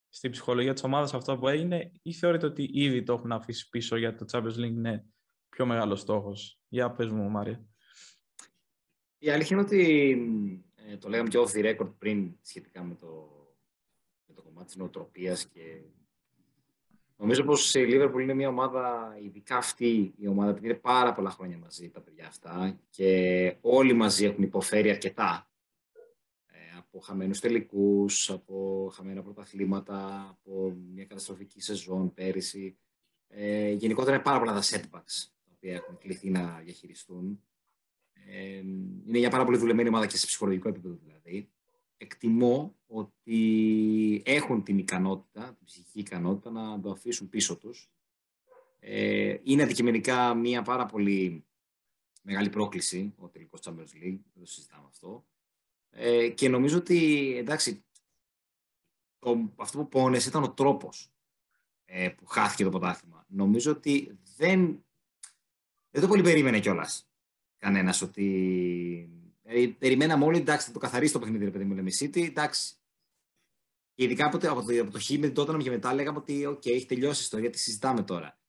στην ψυχολογία της ομάδας αυτό που έγινε, ή θεωρείτε ότι ήδη το έχουν αφήσει πίσω για το Champions League είναι πιο μεγάλος στόχος? Για πες μου, Μάρια. Η αλήθεια είναι ότι ε, το λέγαμε και off the record πριν σχετικά με το, με το κομμάτι της νοοτροπίας, και νομίζω πως η Liverpool είναι μια ομάδα, ειδικά αυτή η ομάδα, επειδή είναι πάρα πολλά χρόνια μαζί τα παιδιά αυτά και όλοι μαζί έχουν υποφέρει αρκετά από χαμένους τελικούς, από χαμένα πρωταθλήματα, από μια καταστροφική σεζόν πέρυσι. Ε, γενικότερα είναι πάρα πολλά τα setbacks τα οποία έχουν κληθεί να διαχειριστούν. Ε, είναι για πάρα πολύ δουλεμένη ομάδα και σε ψυχολογικό επίπεδο δηλαδή. Εκτιμώ ότι έχουν την ικανότητα, την ψυχική ικανότητα να το αφήσουν πίσω τους. Ε, είναι αντικειμενικά μια πάρα πολύ μεγάλη πρόκληση ο τελικός Champions League, δεν το συζητάμε αυτό. Ε, και νομίζω ότι εντάξει, το, αυτό που πόνεσε ήταν ο τρόπος ε, που χάθηκε το πρωτάθλημα. Νομίζω ότι δεν, δεν το πολύ περίμενε κιόλας κανένας ότι... Ε, περιμέναμε όλοι, εντάξει, θα το καθαρίσει το παιχνίδι, ρε παιδί μου, λέμε City, εντάξει. Και ειδικά από το, από το, από το χ με την Tottenham και μετά λέγαμε ότι οκ, okay, έχει τελειώσει η ιστορία, τη συζητάμε τώρα.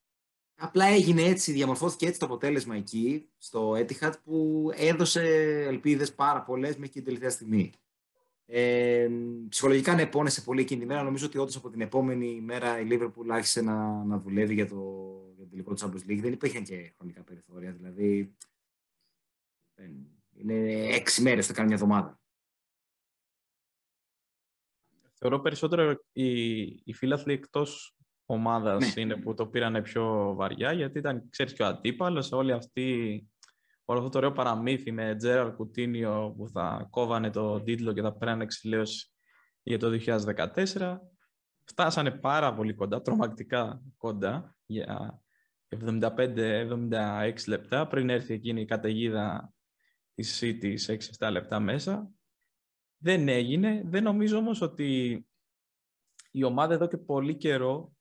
Απλά έγινε έτσι, διαμορφώθηκε έτσι το αποτέλεσμα εκεί, στο Etihad, που έδωσε ελπίδες πάρα πολλές μέχρι την τελευταία στιγμή. Ε, ψυχολογικά ναι, πόνεσε πολύ εκείνη την ημέρα. Νομίζω ότι όντως από την επόμενη μέρα η Liverpool άρχισε να, να δουλεύει για το, για το τελικό Champions League. Δεν υπήρχαν και χρονικά περιθώρια, δηλαδή. Δεν... Είναι έξι μέρες, θα κάνει μια εβδομάδα. Θεωρώ περισσότερο οι, οι φίλαθλοι εκτός ομάδας ναι. είναι που το πήρανε πιο βαριά, γιατί ήταν, ξέρεις, και ο αντίπαλος, όλη αυτή, όλο αυτό το ωραίο παραμύθι με Τζέραρντ Κουτίνιο που θα κόβανε το τίτλο και θα πέρανε εξηλαίωση για το δύο χιλιάδες δεκατέσσερα. Φτάσανε πάρα πολύ κοντά, τρομακτικά κοντά, για εβδομήντα πέντε εβδομήντα έξι λεπτά, πριν έρθει εκείνη η καταιγίδα της City έξι επτά λεπτά μέσα. Δεν έγινε. Δεν νομίζω όμως ότι η ομάδα εδώ και πολύ καιρό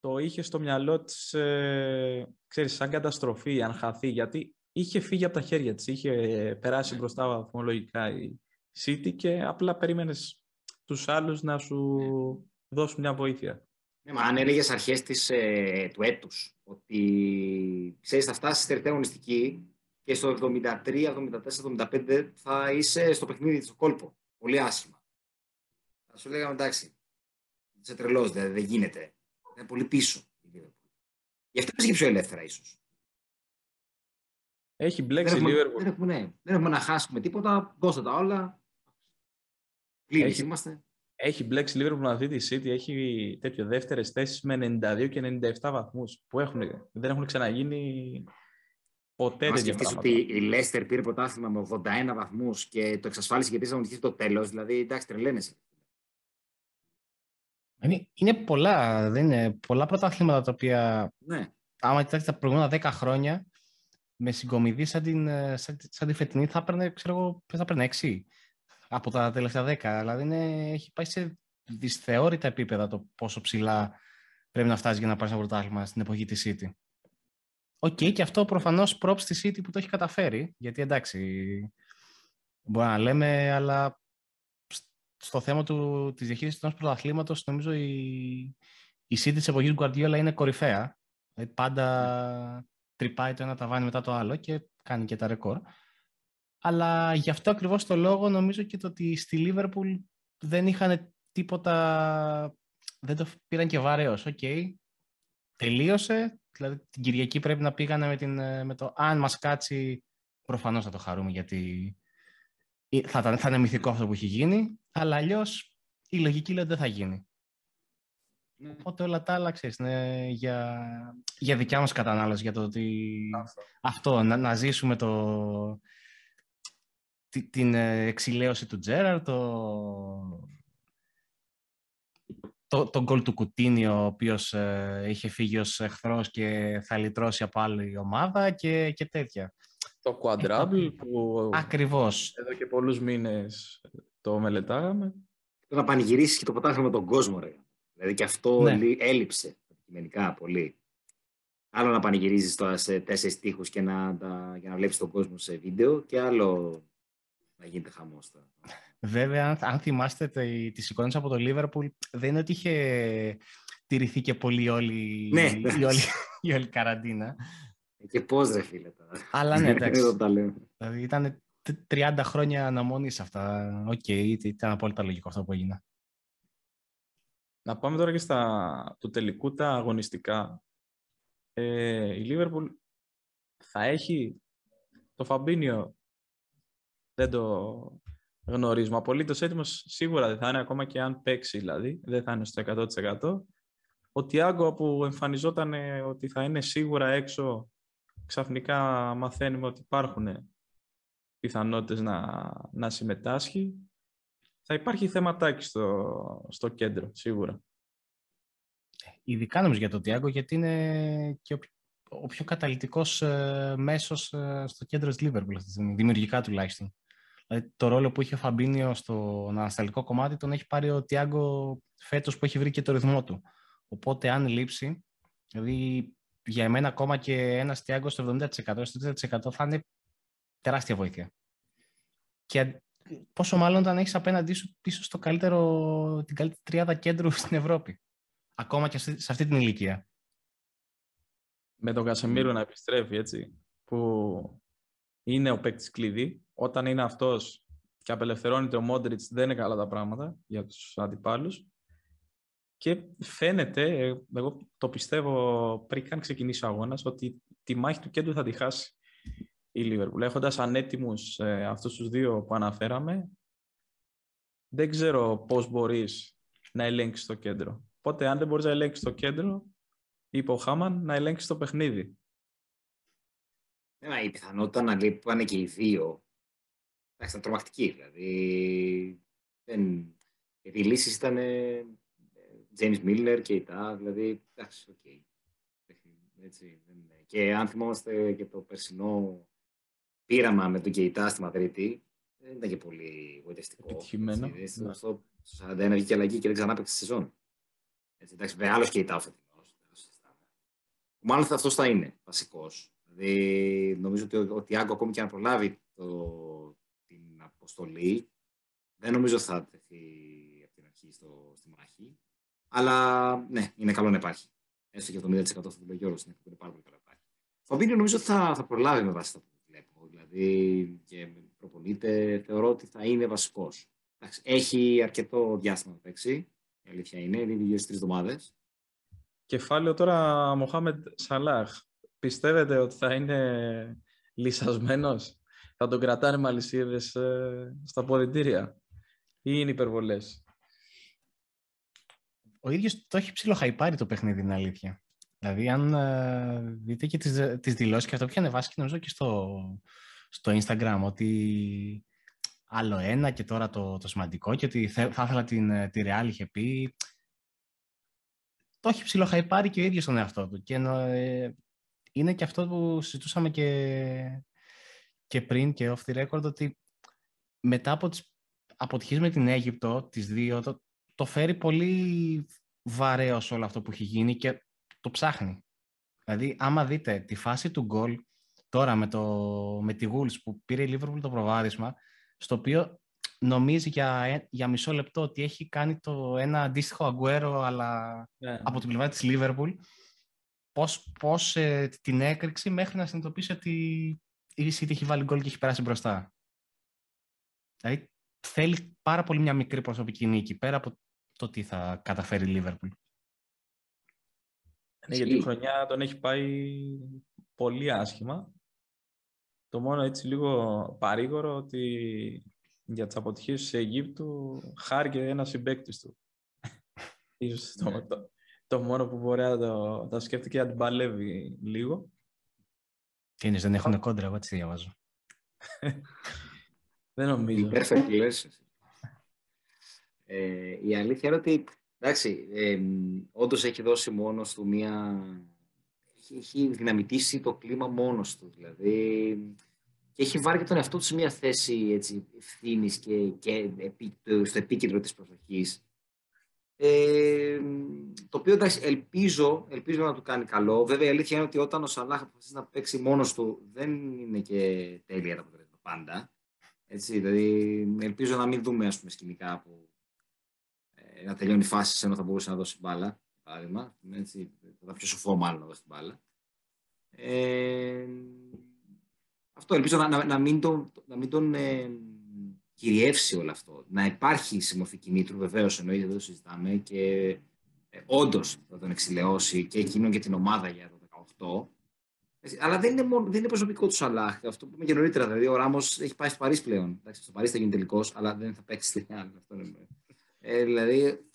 το είχε στο μυαλό της, ε, ξέρεις, σαν καταστροφή, αν χαθεί, γιατί είχε φύγει από τα χέρια της, είχε περάσει μπροστά βαθμολογικά η City και απλά περίμενες τους άλλους να σου δώσουν μια βοήθεια. Ναι, μα αν έλεγες αρχές της, ε, του έτους ότι, ξέρεις, θα φτάσεις στη τελευταία αγωνιστική και στο εβδομήντα τρία, εβδομήντα τέσσερα, εβδομήντα πέντε θα είσαι στο παιχνίδι στο κόλπο. Πολύ άσχημα. Θα σου λέγαμε εντάξει, είσαι τρελός, δηλαδή δεν γίνεται. Είναι πολύ πίσω. Γι' αυτό είσαι και πιο ελεύθερα ίσως. Έχει μπλέξει η Liverpool. Δεν έχουμε, ναι, δεν έχουμε να χάσουμε τίποτα, δώστε τα όλα. Πλήρης είμαστε. Έχει μπλέξει η Liverpool να δει τη City, έχει τέτοιο δεύτερες θέσεις με ενενήντα δύο και ενενήντα επτά βαθμούς που έχουν, δεν έχουν ξαναγίνει... Αν σκεφτείς ότι η Λέστερ πήρε πρωτάθλημα με ογδόντα ένα βαθμούς και το εξασφάλισε και τρεις αγωνιστικές στο τέλος, δηλαδή εντάξει, τρελαίνεσαι. Είναι, είναι πολλά, δεν είναι, πολλά πρωτάθληματα τα οποία, ναι. άμα κοιτάξει τα προηγούμενα δέκα χρόνια, με συγκομιδή σαν, την, σαν, σαν τη φετινή θα έπαιρνε, ξέρω εγώ, θα έπαιρνε έξι από τα τελευταία δέκα. Δηλαδή είναι, έχει πάει σε δυσθεώρητα επίπεδα το πόσο ψηλά πρέπει να φτάσει για να πάρει ένα πρωτάθλημα στην εποχή της City. Οκ, okay, και αυτό προφανώς props στη City που το έχει καταφέρει, γιατί εντάξει, μπορεί να λέμε, αλλά στο θέμα του, της διαχείρισης του πρωταθλήματος, νομίζω η, η City της εποχής Guardiola είναι κορυφαία. Δηλαδή πάντα τρυπάει το ένα ταβάνι μετά το άλλο και κάνει και τα ρεκόρ. Αλλά γι' αυτό ακριβώς το λόγο νομίζω και το ότι στη Liverpool δεν είχαν τίποτα, δεν το πήραν και βαρέως. Οκ, okay, τελείωσε. Δηλαδή την Κυριακή πρέπει να πήγανε με, την, με το αν μας κάτσει, προφανώς θα το χαρούμε γιατί θα, θα είναι μυθικό αυτό που έχει γίνει, αλλά αλλιώς η λογική λέει δεν θα γίνει. Ναι. Οπότε όλα τα άλλα, ξέρεις, ναι, για, για δικιά μας κατανάλωση, για το ότι αυτό, αυτό να, να ζήσουμε το, τη, την εξηλαίωση του Τζέραρντ, το... Το, το γκολ του Κουτίνιο, ο οποίος ε, είχε φύγει ως εχθρός και θα λυτρώσει από άλλη ομάδα και, και τέτοια. Το quadruple ε, που ακριβώς. Εδώ και πολλούς μήνες το μελετάγαμε. Το να πανηγυρίσεις και το πρωτάθλημα με τον κόσμο, ρε. Δηλαδή και αυτό ναι. έλειψε αντικειμενικά πολύ. Άλλο να πανηγυρίζεις τώρα σε τέσσερις τοίχους και να, τα, για να βλέπεις τον κόσμο σε βίντεο και άλλο να γίνεται χαμός τώρα. Βέβαια, αν, αν θυμάστε τις εικόνες από το Liverpool, δεν είναι ότι είχε τηρηθεί και πολύ όλη, ναι, η, η, όλη, η όλη καραντίνα. Και πώς ρε φίλε τώρα. Αλλά ναι, εντάξει. Δηλαδή, ήταν τριάντα χρόνια αναμονής αυτά. Οκ, okay, ήταν απόλυτα λογικό αυτό που έγινε. Να πάμε τώρα και στα του τελικού τα αγωνιστικά. Ε, η Liverpool θα έχει το Φαμπίνιο. Δεν το... γνωρίζουμε. Απολύτως έτοιμος σίγουρα δεν θα είναι, ακόμα και αν παίξει δηλαδή. Δεν θα είναι στο εκατό τοις εκατό. Ο Τιάγκο που εμφανιζόταν ότι θα είναι σίγουρα έξω, ξαφνικά μαθαίνουμε ότι υπάρχουν πιθανότητες να, να συμμετάσχει. Θα υπάρχει θεματάκι στο, στο κέντρο, σίγουρα. Ειδικά νομίζω για τον Τιάγκο, γιατί είναι και ο, ο πιο καταλυτικός ε, μέσος ε, στο κέντρο της Λίβερπουλ, δημιουργικά τουλάχιστον. Δηλαδή το ρόλο που είχε ο Φαμπίνιο στο ανασταλτικό κομμάτι τον έχει πάρει ο Τιάγκο φέτος, που έχει βρει και το ρυθμό του. Οπότε αν λείψει, δηλαδή για εμένα ακόμα και ένας Τιάγκο στο εβδομήντα τοις εκατό, στο τριάντα τοις εκατό θα είναι τεράστια βοήθεια. Και πόσο μάλλον όταν έχεις απέναντί σου πίσω στο καλύτερο, την καλύτερη τριάδα κέντρου στην Ευρώπη. Ακόμα και σε αυτή την ηλικία. Με τον Κασεμίρο να επιστρέφει, έτσι, που είναι ο παίκτης κλειδί. Όταν είναι αυτός και απελευθερώνεται ο Μόντριτς, δεν είναι καλά τα πράγματα για τους αντιπάλους. Και φαίνεται, εγώ το πιστεύω πριν καν ξεκινήσει ο αγώνας, ότι τη μάχη του κέντρου θα τη χάσει η Λίβερπουλ. Έχοντας ανέτοιμους ε, αυτούς τους δύο που αναφέραμε, δεν ξέρω πώς μπορείς να ελέγξεις το κέντρο. Οπότε, αν δεν μπορείς να ελέγξεις το κέντρο, είπε ο Χάμαν, να ελέγξεις το παιχνίδι. Ναι, η πιθανότητα να λείπανε και οι δύο. Εντάξει, ήταν τρομακτική. Δηλαδή, δεν... οι λύσεις ήταν James Miller και η ΤΑ. Δηλαδή, εντάξει, οκ. Okay. Έτσι, δεν... Και αν θυμόμαστε και το περσινό πείραμα με τον Κεϊτά στη Μαδρίτη, δεν ήταν και πολύ γοητευτικό. Επιτυχημένο. Ναι. Στο σαράντα ένα βγήκε αλλαγή και δεν ξανά παίξει τη σεζόν. Έτσι, εντάξει, βέβαια, άλλος Κεϊτά ο φετινός. Μάλλον αυτός θα είναι βασικός. Δηλαδή, νομίζω ότι ο Τιάγκο, ακόμη και αν προλάβει το, την αποστολή, δεν νομίζω θα τεθεί από την αρχή στο, στη μάχη. Αλλά ναι, είναι καλό να υπάρχει. Έστω και εβδομήντα τοις εκατό θα το λέει ο Γιώργος, είναι πάρα πολύ καλά υπάρχει. Ο Μπίνιο νομίζω θα, θα προλάβει με βάση τα που βλέπω. Δηλαδή, και προπονείται, θεωρώ ότι θα είναι βασικός. Έχει αρκετό διάστημα να παίξει. Η αλήθεια είναι, είναι γύρω στις τρεις εβδομάδες. Κεφάλαιο τώρα, Μοχάμεντ Σαλάχ. Πιστεύετε ότι θα είναι λυσασμένος, θα τον κρατάνε με αλυσίδες ε, στα ποδητήρια, ή είναι υπερβολές? Ο ίδιος το έχει ψιλοχαϊπάρει το παιχνίδι, είναι αλήθεια. Δηλαδή, αν ε, δείτε και τις, τις δηλώσεις, και αυτό που είχε ανεβάσει και νομίζω και στο, στο Instagram, ότι άλλο ένα και τώρα το, το σημαντικό, και ότι θα ήθελα την, τη Real, είχε πει. Το έχει ψιλοχαϊπάρει και ο ίδιος τον εαυτό του. Και ενώ, ε, είναι και αυτό που συζητούσαμε και, και πριν και off the record, ότι μετά από τις αποτυχίες με την Αίγυπτο, τις δύο, το, το φέρει πολύ βαρέως όλο αυτό που έχει γίνει και το ψάχνει. Δηλαδή, άμα δείτε τη φάση του γκολ τώρα με, το, με τη Wolves που πήρε η Liverpool το προβάδισμα, στο οποίο νομίζει για, για μισό λεπτό ότι έχει κάνει το ένα αντίστοιχο Αγκουέρο, αλλά yeah. από την πλευρά της Liverpool, Πώς, πώς ε, την έκρηξη μέχρι να συνειδητοποιήσει ότι η City έχει βάλει γκολ και έχει περάσει μπροστά. Δηλαδή θέλει πάρα πολύ μια μικρή προσωπική νίκη, πέρα από το τι θα καταφέρει η Liverpool. Ναι, γιατί η χρονιά τον έχει πάει πολύ άσχημα. Το μόνο έτσι λίγο παρήγορο ότι για τις αποτυχίες της Αιγύπτου χάρηκε ένας συμπαίκτης του. Ίσως το, το, το μόνο που μπορεί να το, το σκέφτηκε να την παλεύει λίγο. Τι είναι, δεν έχουν κόντρα, εγώ έτσι διαβάζω. Δεν νομίζω. ε, η αλήθεια είναι ότι, εντάξει, ε, όντως έχει δώσει μόνος του μία... Έχει, έχει δυναμητήσει το κλίμα μόνος του, δηλαδή. Και έχει βάλει και τον εαυτό του σε μία θέση ευθύνης και, και επί, στο επίκεντρο της προσοχής. Ε, το οποίο εντάξει, ελπίζω, ελπίζω να του κάνει καλό. Βέβαια, η αλήθεια είναι ότι όταν ο Σαλάχ αποφασίζει να παίξει μόνος του, δεν είναι και τέλεια τα αποτελέσματα πάντα. Έτσι, δηλαδή, ελπίζω να μην δούμε, ας πούμε, σκηνικά που ε, να τελειώνει φάσεις ενώ θα μπορούσε να δώσει μπάλα. Παράδειγμα, έτσι, θα ήταν πιο σοφό, μάλλον να δώσει μπάλα. Ε, αυτό ελπίζω να, να, να μην τον, να μην τον ε, κυριεύσει όλο αυτό. Να υπάρχει συμμορφή κινήτρου, βεβαίως εννοείται, δεν το συζητάμε, και ε, όντως θα τον εξηλαιώσει και εκείνον και την ομάδα για το δεκαοκτώ. Αλλά δεν είναι, μόνο, δεν είναι προσωπικό του Σαλάχ. Αυτό που είπαμε και νωρίτερα. Δηλαδή, ο Ράμος έχει πάει στο Παρίσι πλέον. Εντάξει, στο Παρίσι θα γίνει τελικός, αλλά δεν θα παίξει στην άλλη. Ε, δηλαδή,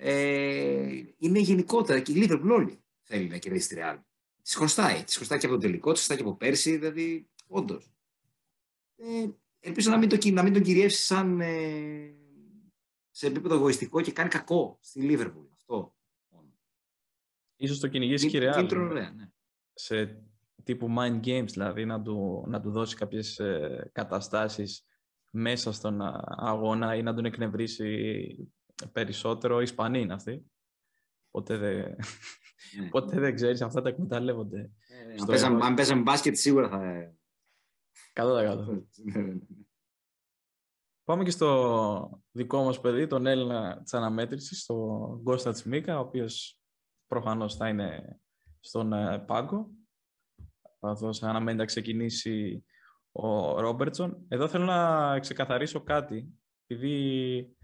Ε, είναι γενικότερα και η Liverpool όλη θέλει να κερδίσει τη Real. Της χρωστάει. Της χρωστάει και από τον τελικό, της χρωστάει και από πέρσι, δηλαδή όντως. Ε, ελπίζω να μην, το, να μην τον κυριεύσει σαν ε, σε επίπεδο εγωιστικό και κάνει κακό στη Liverpool. Αυτό. Ίσως το κυνηγήσει και η Real. Ναι. Σε τύπου mind games, δηλαδή να του, να του δώσει κάποιες ε, καταστάσεις μέσα στον αγώνα ή να τον εκνευρίσει περισσότερο. Οι Ισπανοί είναι αυτοί. Ποτέ δεν, ναι. Ποτέ δεν ξέρεις, αυτά τα εκμεταλλεύονται. Ε, αν παίζαμε μπάσκετ σίγουρα θα... εκατό τοις εκατό. Πάμε και στο δικό μας παιδί, τον Έλληνα της αναμέτρησης, τον Κώστα Τσιμίκα, ο οποίος προφανώς θα είναι στον πάγκο. Καθώς αναμένει να ξεκινήσει ο Ρόμπερτσον. Εδώ θέλω να ξεκαθαρίσω κάτι, επειδή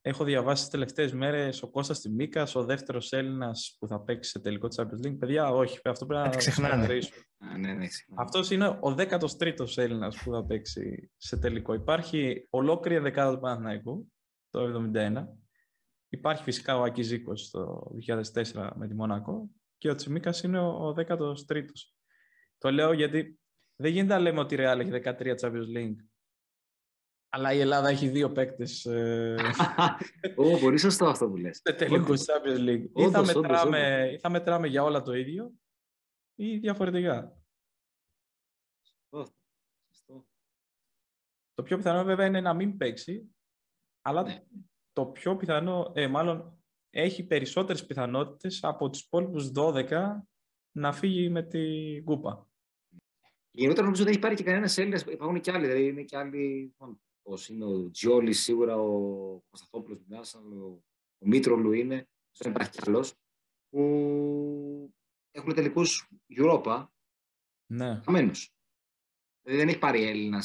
έχω διαβάσει τις τελευταίες μέρες ο Κώστας Τσιμίκας, ο δεύτερος Έλληνας που θα παίξει σε τελικό της Champions League. Παιδιά, όχι, αυτό πρέπει να ξεκαθαρίσω. Ναι, ναι, αυτός είναι ο δέκατος τρίτος Έλληνας που θα παίξει σε τελικό. Υπάρχει ολόκληρη δεκάδα του Παναθηναϊκού, το εβδομήντα ένα. Υπάρχει φυσικά ο Άκης Ζίκος το δύο χιλιάδες τέσσερα με τη Μονακό και ο Τσιμίκας είναι ο δέκατος τρίτος. Το λέω γιατί δεν γίνεται να λέμε ότι η Real έχει δεκατρία Champions League, αλλά η Ελλάδα έχει δύο παίκτες. Ω, πολύ σωστό αυτό που λες. Τελικούς Champions League. Ή θα, μετράμε, ή θα μετράμε για όλα το ίδιο ή διαφορετικά. Το πιο πιθανό βέβαια είναι να μην παίξει, αλλά ναι. Το πιο πιθανό, ε, μάλλον έχει περισσότερες πιθανότητες από τους υπόλοιπους δώδεκα να φύγει με την κούπα. Γενικότερα νομίζω ότι έχει πάρει και κανένα Έλληνα. Υπάρχουν και άλλοι. Δηλαδή είναι και άλλοι. Πώς είναι ο Τζιόλη, σίγουρα ο Κωνσταντόπουλο Μπινάσαν, ο, ο Μίτρολου είναι. Δεν υπάρχει κι άλλο. Που έχουν τελικού Europa. Ναι. Χαμένος. Δηλαδή δεν έχει πάρει Έλληνα.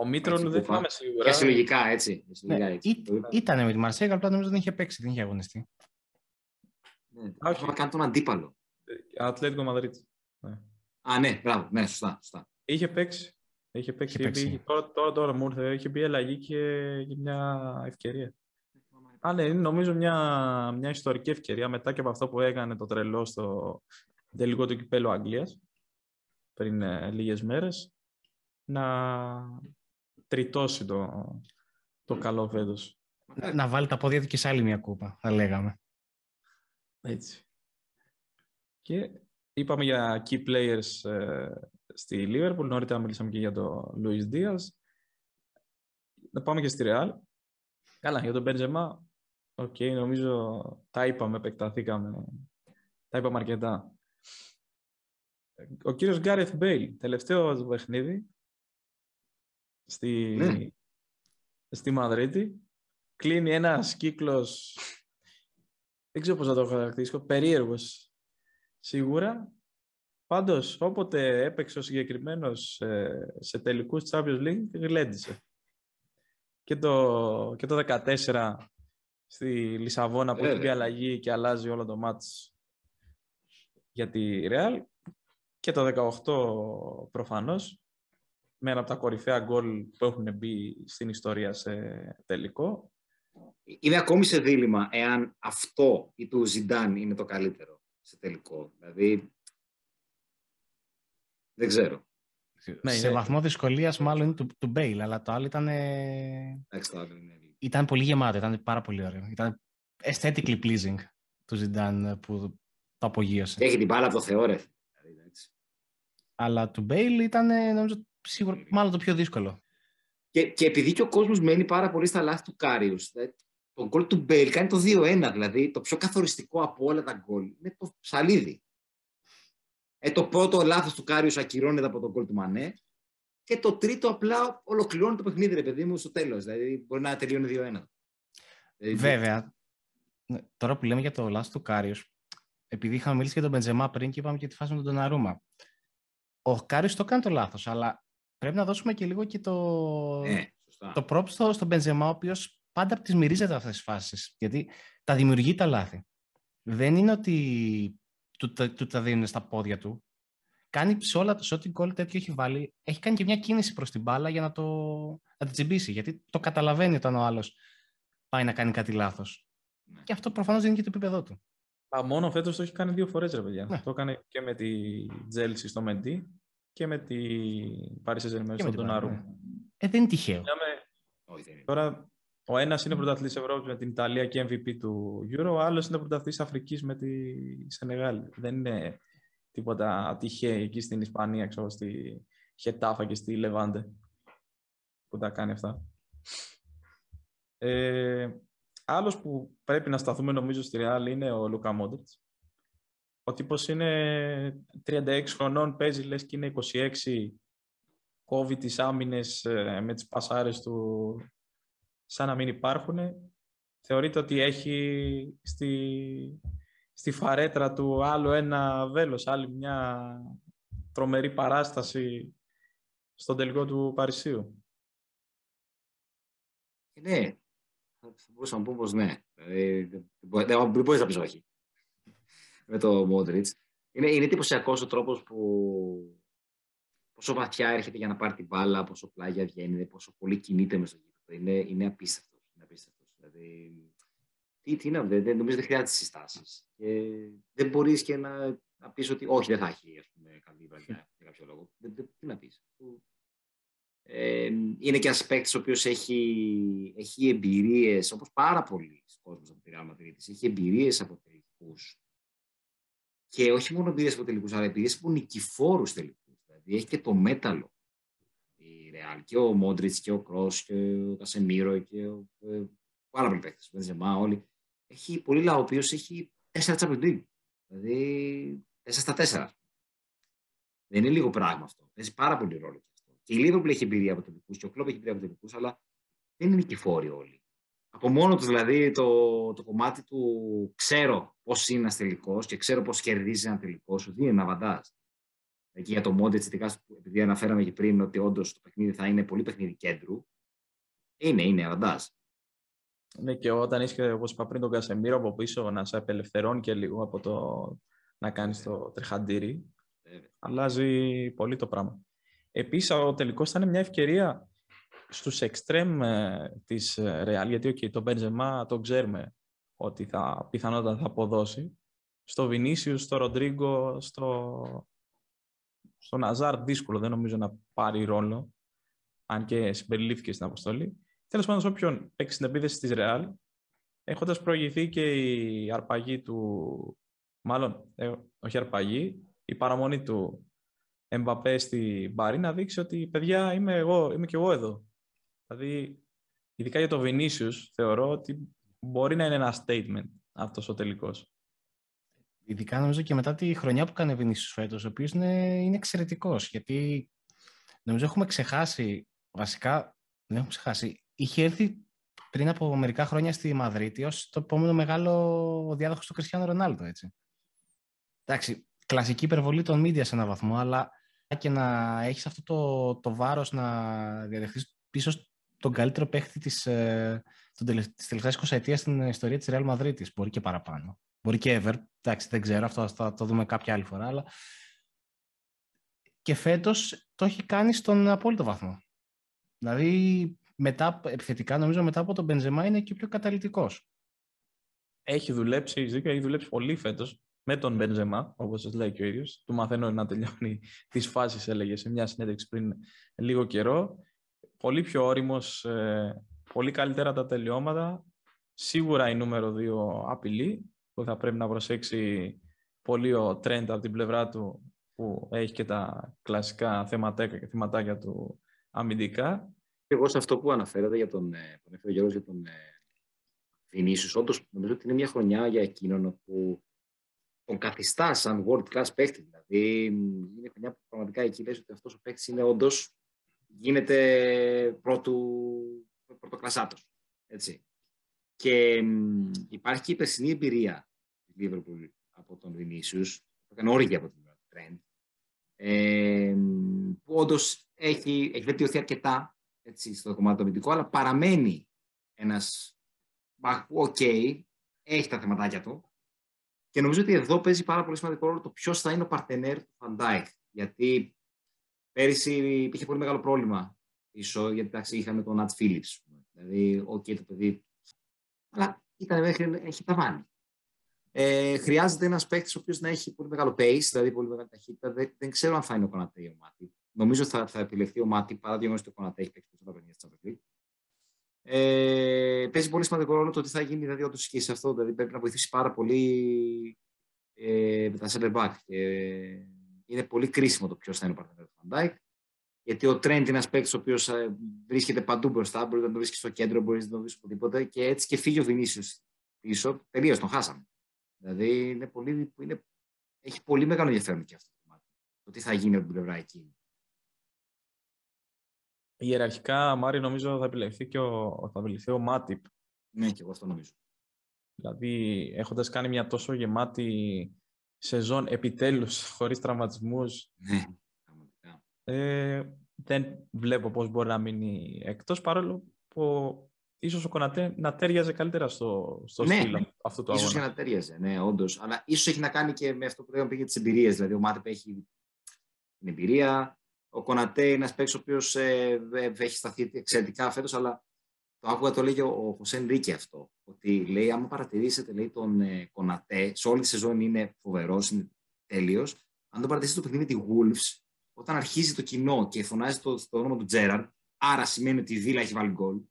Ο Μίτρολου δεν θυμάμαι σίγουρα. Και συλλογικά έτσι. Ναι. έτσι. Ήταν με τη Μαρσέγα, απλά νομίζω δεν είχε παίξει, δεν είχε αγωνιστεί. Ναι. Όχι, θα κάνει τον αντίπαλο. Ατλέτικο Μαδρίτη. Ναι. Α, ναι, μπράβο, ναι, σωστά, σωστά. Είχε παίξει. Είχε παίξει. Είχε παίξει. Είχε, τώρα, τώρα, τώρα μου ήρθε. Είχε μπει αλλαγή και, και μια ευκαιρία. Α, ναι, είναι νομίζω μια, μια ιστορική ευκαιρία μετά και από αυτό που έκανε το τρελό στο τελικό του κυπέλλου Αγγλίας πριν ε, λίγες μέρες να τριτώσει το, το καλό φέτος. Να, να βάλει τα πόδια του και σε άλλη μια κούπα, θα λέγαμε. Έτσι. Και είπαμε για key players ε, στη Liverpool. Νωρίτερα μιλήσαμε και για τον Λουίς Δίας. Να πάμε και στη Real. Καλά, για τον Benzema. Οκ, okay, νομίζω τα είπαμε, επεκταθήκαμε. Τα είπαμε αρκετά. Ο κύριος Gareth Bale, τελευταίο παιχνίδι στη, ναι. στη Μαδρίτη. Κλείνει ένας κύκλος, δεν ξέρω πώς να το χαρακτηρίσω, περίεργος. Σίγουρα. Πάντως, όποτε έπαιξε ο συγκεκριμένος ε, σε τελικούς Champions League, γλέντισε. Και το, και το δεκατέσσερα στη Λισαβόνα που έχει αλλαγή και αλλάζει όλο το μάτς για τη Real. Και το δεκαοκτώ προφανώς, με ένα από τα κορυφαία γκολ που έχουν μπει στην ιστορία σε τελικό. Είναι ακόμη σε δίλημμα εάν αυτό ή του Ζιντάν είναι το καλύτερο. Σε τελικό. Δηλαδή, δεν ξέρω. Ναι, σε ναι. βαθμό δυσκολίας μάλλον είναι του, του Bale, αλλά το άλλο ήταν... Εντάξει, το άλλο είναι... Ήταν πολύ γεμάτο, ήταν πάρα πολύ ωραίο. Ήταν aesthetically pleasing του Ζιντάν που το απογείωσε. Έχει την μπάλα από το Θεό, ρε. Αλλά του Bale ήταν, νομίζω, σίγουρα, μάλλον το πιο δύσκολο. Και, και επειδή και ο κόσμος μένει πάρα πολύ στα λάθη του Κάριους, δηλαδή, το γκολ του Μπέιλ κάνει το δύο ένα, δηλαδή το πιο καθοριστικό από όλα τα γκολ είναι το ψαλίδι. Ε, το πρώτο λάθος του Κάριους ακυρώνεται από τον γκολ του Μανέ και το τρίτο απλά ολοκληρώνει το παιχνίδι, ρε παιδί μου, στο τέλος. Δηλαδή μπορεί να τελειώνει δύο ένα. Βέβαια, τώρα που λέμε για το λάθος του Κάριους, επειδή είχαμε μιλήσει για τον Μπεντζεμά πριν και είπαμε και τη φάση με τον Ντοναρούμα. Ο Κάριους το κάνει το λάθος, αλλά πρέπει να δώσουμε και λίγο και το, ε, το πρόψο στον Μπεντζεμά, ο οποίος πάντα τις μυρίζεται αυτές τις φάσεις, γιατί τα δημιουργεί τα λάθη. Δεν είναι ότι του, του, του τα δίνουν στα πόδια του. Κάνει ψόλα το ό,τι γκολ τέτοιο έχει βάλει. Έχει κάνει και μια κίνηση προς την μπάλα για να το να την τσιμπήσει, γιατί το καταλαβαίνει όταν ο άλλος πάει να κάνει κάτι λάθος. Ναι. Και αυτό προφανώς δίνει και το επίπεδό του. Α, μόνο φέτος το έχει κάνει δύο φορές, ρε παιδιά. Ναι. Το έκανε και με τη Chelsea στο Μεντί και με τη Πάρις στον Ντοναρούμα. Ε, δεν είναι τυχαίο. Λέμε, τώρα, ο ένας είναι πρωταθλητής Ευρώπης με την Ιταλία και εμ βι πι του Euro, ο άλλος είναι πρωταθλητής Αφρικής με τη Σενεγάλη. Δεν είναι τίποτα τυχαίο εκεί στην Ισπανία, ξέρω, στη Χετάφα και στη Λεβάντε που τα κάνει αυτά. Ε, άλλος που πρέπει να σταθούμε νομίζω στη Ρεάλ είναι ο Λούκα Μόντριτς. Ο τύπος είναι τριάντα έξι χρονών, παίζει λες και είναι είκοσι έξι, κόβει τις άμυνες με τις πασάρες του σαν να μην υπάρχουν. Θεωρείται ότι έχει στη, στη φαρέτρα του άλλο ένα βέλος, άλλη μια τρομερή παράσταση στον τελικό του Παρισίου. Ναι, θα μπορούσα να πω πως ναι. Δεν μπορείς να πεις όχι με το Μόντριτς. Είναι, είναι εντυπωσιακός ο τρόπος που πόσο βαθιά έρχεται για να πάρει την μπάλα, πόσο πλάγια βγαίνει, πόσο πολύ κινείται μες στο γήπεδο. Είναι, είναι απίστευτος. Είναι απίστευτος. Δηλαδή, τι, τι να, δεν, νομίζω δεν χρειάζεται συστάσεις. Και δεν μπορείς και να, να πεις ότι όχι, δεν θα έχει, ας πούμε, καλή βραδιά για κάποιο λόγο. Δεν, δεν, τι να πεις. Ε, είναι και ένας παίκτης ο οποίος έχει, έχει εμπειρίες, όπως πάρα πολλοί κόσμος από τη Real Madrid, έχει εμπειρίες από τελικούς. Και όχι μόνο εμπειρίες από τελικούς, αλλά εμπειρίες από νικηφόρους τελικούς. Δηλαδή έχει και το μέταλλο η Real, και ο Μόντριτς και ο Κρός και ο Κασεμίρο και ο, ε, πάρα πολλοί παίκτες, ο Μπενζεμά, όλοι. Έχει πολύ λαό ο οποίος έχει τέσσερα τσαπεντή, δηλαδή τέσσερα στα τέσσερα. Δεν είναι λίγο πράγμα αυτό, παίζει πάρα πολύ ρόλο. Και η Liverpool έχει εμπειρία από τελικούς και ο Klopp έχει εμπειρία από τελικούς, αλλά δεν είναι νικηφόροι όλοι. Από μόνο τους δηλαδή το, το κομμάτι του ξέρω πώς είναι ένας τελικός και ξέρω πώς κερδίζει ένα τελικό, σου δίνει ένα βαντάζ. Εκεί για το Μόντριτς, επειδή αναφέραμε και πριν ότι όντως το παιχνίδι θα είναι πολύ παιχνίδι κέντρου, είναι, είναι βαντάζ. Ναι, και όταν είσαι, όπως είπα πριν, τον Κασεμίρο από πίσω να σε απελευθερώνει και λίγο από το να κάνεις το τριχαντήρι, αλλάζει πολύ το πράγμα. Επίσης, ο τελικός θα είναι μια ευκαιρία στους εξτρέμ της Real, γιατί okay, τον Μπενζεμά τον ξέρουμε ότι θα, πιθανότατα θα αποδώσει. Στο Βινίσιους, στο Ροδρίγκο, στο, στο Ναζάρ δύσκολο, δεν νομίζω να πάρει ρόλο, αν και συμπεριλήφθηκε στην αποστολή. Τέλος πάντων, σε όποιον παίξει στην επίθεση της Real, έχοντας προηγηθεί και η αρπαγή του, μάλλον ε, όχι αρπαγή, η παραμονή του Εμπαπέ στην Πάρη, να δείξει ότι παιδιά είμαι εγώ, είμαι και εγώ εδώ. Δηλαδή, ειδικά για το Βινίσιους, θεωρώ ότι μπορεί να είναι ένα statement αυτός ο τελικός. Ειδικά νομίζω και μετά τη χρονιά που κάνει ο Βινίσιους φέτος, ο οποίος είναι, είναι εξαιρετικός. Γιατί νομίζω έχουμε ξεχάσει, βασικά δεν έχουμε ξεχάσει, είχε έρθει πριν από μερικά χρόνια στη Μαδρίτη ως το επόμενο μεγάλο διάδοχος του Κριστιανό Ρονάλντο, έτσι. Εντάξει, κλασική υπερβολή των media σε έναν βαθμό, αλλά και να έχεις αυτό το, το βάρος να διαδεχθείς πίσω τον καλύτερο παίχτη της, της τελευταίας εικοσαετίας στην ιστορία της Real Madrid, μπορεί και παραπάνω. Μπορεί και ever, εντάξει, δεν ξέρω, αυτό θα το δούμε κάποια άλλη φορά, αλλά και φέτος το έχει κάνει στον απόλυτο βαθμό. Δηλαδή, μετά, επιθετικά, νομίζω μετά από τον Μπενζεμά είναι και πιο καταλυτικός. Έχει δουλέψει, δίκιο, έχει δουλέψει πολύ φέτος. Με τον Μπενζεμά, όπως σας λέει και ο ίδιος, του μαθαίνω να τελειώνει τις φάσεις, έλεγε σε μια συνέντευξη πριν λίγο καιρό. Πολύ πιο όριμος, πολύ καλύτερα τα τελειώματα. Σίγουρα η νούμερο δύο απειλή, που θα πρέπει να προσέξει πολύ ο Τρέντ από την πλευρά του, που έχει και τα κλασικά θεματάκια και θεματάκια του αμυντικά. Εγώ σε αυτό που αναφέρατε για τον, που ανέφερε ο Γιώργος για τον Βινίσιους, όντως νομίζω ότι είναι μια χρονιά για εκείνον που τον καθιστά σαν world class παίκτη. Δηλαδή, είναι μια που πραγματικά εκεί λες ότι αυτός ο παίκτης είναι όντως γίνεται πρωτοκλασσάτος. Έτσι. Και μ, υπάρχει και η περσινή εμπειρία της Liverpool από τον Βινίσιους, που έκανε όργια από τον Trent, ε, που όντως έχει, έχει βελτιωθεί αρκετά έτσι, στο κομμάτι το αμυντικό, αλλά παραμένει ένας μπακ που, οκ, okay, έχει τα θεματάκια του. Και νομίζω ότι εδώ παίζει πάρα πολύ σημαντικό ρόλο το ποιος θα είναι ο παρτενέρ του Van Dijk. Γιατί πέρυσι υπήρχε πολύ μεγάλο πρόβλημα πίσω, γιατί εντάξει, είχαμε τον Νατ Φίλιπς. Δηλαδή, οκ, okay, το παιδί. Αλλά ήταν μέχρι, έχει ταβάνει. Ε, χρειάζεται ένας παίκτης ο οποίος να έχει πολύ μεγάλο pace, δηλαδή πολύ μεγάλη ταχύτητα. Δεν, δεν ξέρω αν θα είναι ο Κονατέ ή ο Μάτι. Νομίζω θα, θα επιλεχθεί ο Μάτι παρά διότι ο Κονατέ έχει παίξει περισσότερα παιχνίδια στην Champions League. Ε, παίζει πολύ σημαντικό ρόλο το τι θα γίνει δηλαδή, όντως και σε αυτό. Δηλαδή πρέπει να βοηθήσει πάρα πολύ ε, με τα center back. Ε, είναι πολύ κρίσιμο το ποιος θα είναι ο παρτενέρ του Van Dijk. Γιατί ο Trent είναι ένας παίκτης ο οποίος βρίσκεται παντού μπροστά. Μπορεί να το βρίσκει στο κέντρο, μπορεί να το βρίσκει οπουδήποτε. Και έτσι και φύγει ο Βινίσιος πίσω. Τελείως τον χάσαμε. Δηλαδή είναι πολύ, είναι, έχει πολύ μεγάλο ενδιαφέρον και αυτό το κομμάτι. Το τι θα γίνει από την πλευρά εκείνη. Ιεραρχικά, Μάρι, νομίζω θα επιλεχθεί και ο, θα επιλεχθεί ο Μάτιπ. Ναι, και εγώ αυτό νομίζω. Δηλαδή, έχοντας κάνει μια τόσο γεμάτη σεζόν επιτέλους, χωρίς τραυματισμούς, ναι, ε, δεν βλέπω πώς μπορεί να μείνει εκτός, παρόλο που ίσως ο Κονατέ να τέριαζε καλύτερα στο, στο ναι, στυλ αυτού του αγώνα. Ίσως και να τέριαζε, ναι, όντως. Αλλά ίσως έχει να κάνει και με αυτό που λέγαμε για τις εμπειρίες. Δηλαδή, ο Μάτιπ έχει την εμπειρία. Ο Κονατέ είναι ένας παίκτης ο οποίος ε, ε, έχει σταθεί εξαιρετικά φέτος, αλλά το άκουγα το λέγει ο Χωσέ Ενρίκε αυτό. Ότι λέει, άμα παρατηρήσετε λέει, τον ε, Κονατέ, σε όλη τη σεζόν είναι φοβερός, είναι τέλειος. Αν τον παρατηρήσετε το παιχνίδι τη Wolves, όταν αρχίζει το κοινό και φωνάζει το, το όνομα του Τζέραρντ, άρα σημαίνει ότι η Βίλα έχει βάλει γκολ,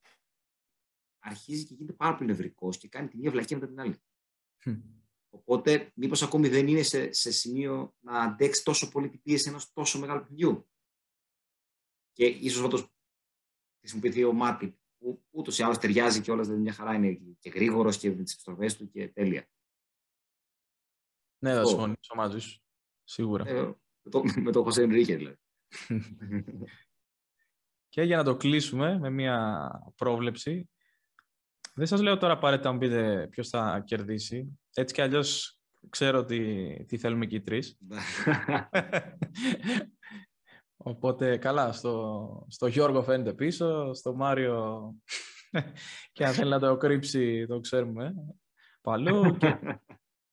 αρχίζει και γίνεται πάρα πολύ νευρικός και κάνει τη μία βλακία μετά την άλλη. Mm. Οπότε, μήπως ακόμη δεν είναι σε, σε σημείο να αντέξει τόσο πολύ την πίεση ενός τόσο μεγάλου παιδιού. Και ίσως όντως χρησιμοποιηθεί ο Μάτι, που ούτως ή άλλως ταιριάζει και όλα, δηλαδή μια χαρά είναι και γρήγορος και με τις επιστροφές του και τέλεια. Ναι, θα συμφωνήσω μαζί σου. Σίγουρα. Ε, με τον Χωσέ Ενρίκε, δηλαδή. Και για να το κλείσουμε με μια πρόβλεψη. Δεν σας λέω τώρα απαραίτητα να πείτε ποιος θα κερδίσει. Έτσι κι αλλιώς ξέρω τι, τι θέλουμε και οι τρεις. Οπότε καλά, στο, στο Γιώργο φαίνεται πίσω, στο Μάριο και αν θέλει να το κρύψει το ξέρουμε παλού. Και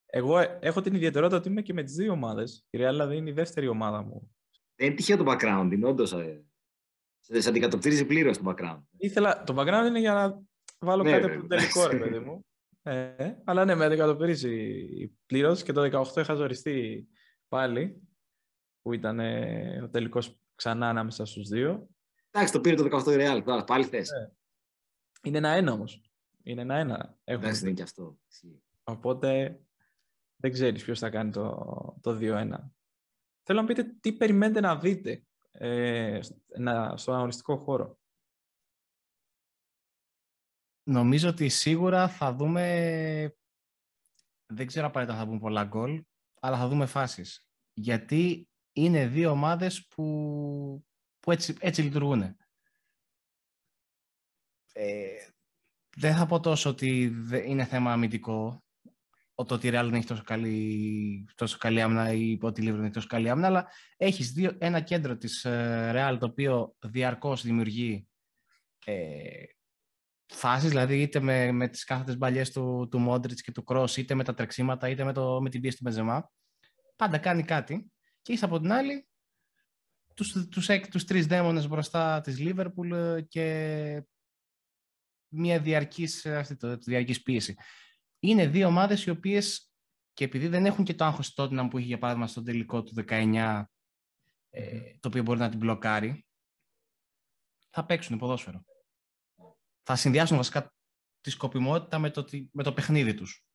εγώ έχω την ιδιαιτερότητα ότι είμαι και με τις δύο ομάδες. Η Real δηλαδή είναι η δεύτερη ομάδα μου. Δεν είναι τυχαίο το background, είναι όντως. Ε. Σε αντικατοπτρίζει πλήρως το background. Ήθελα, το background είναι για να βάλω ναι, κάτι από το τελικό ρε παιδί μου. Ε, αλλά ναι, με αντικατοπτρίζει πλήρως και το δύο χιλιάδες δεκαοκτώ είχα ζοριστεί πάλι. Που ήταν ε, ο τελικός ξανά ανάμεσα στους δύο. Εντάξει, το πήρε το δεκαοκτώ η Real, πάλι θες. Ε, είναι ένα-ένα όμως. Είναι ένα-ένα. Εντάξει, δεν είναι και αυτό. Οπότε δεν ξέρεις ποιος θα κάνει το, το δύο ένα. Θέλω να πείτε τι περιμένετε να δείτε ε, να, στον αγωνιστικό χώρο. Νομίζω ότι σίγουρα θα δούμε, δεν ξέρω απαραίτητα θα βγουν πολλά γκολ, αλλά θα δούμε φάσεις. Γιατί είναι δύο ομάδες που, που έτσι, έτσι λειτουργούν. Ε, δεν θα πω τόσο ότι είναι θέμα αμυντικό, το ότι η Real δεν έχει τόσο καλή, τόσο καλή άμυνα ή ότι η Liverpool δεν έχει τόσο καλή άμυνα, αλλά έχεις δύο, ένα κέντρο της Real το οποίο διαρκώς δημιουργεί ε, φάσεις, δηλαδή είτε με, με τις κάθετες μπαλιές του, του Μόντριτς και του Κρός, είτε με τα τρεξίματα, είτε με, το, με την πίεση του Μπενζεμά. Πάντα κάνει κάτι. Και είσαι από την άλλη τους, τους, τους τρεις δαίμονες μπροστά της Λίβερπουλ και μια διαρκής, αυτή το, διαρκής πίεση. Είναι δύο ομάδες οι οποίες και επειδή δεν έχουν και το άγχος τότε να που είχε για παράδειγμα στον τελικό του δεκαεννιά ε, το οποίο μπορεί να την μπλοκάρει, θα παίξουν ποδόσφαιρο. Θα συνδυάσουν βασικά τη σκοπιμότητα με το, με το παιχνίδι τους.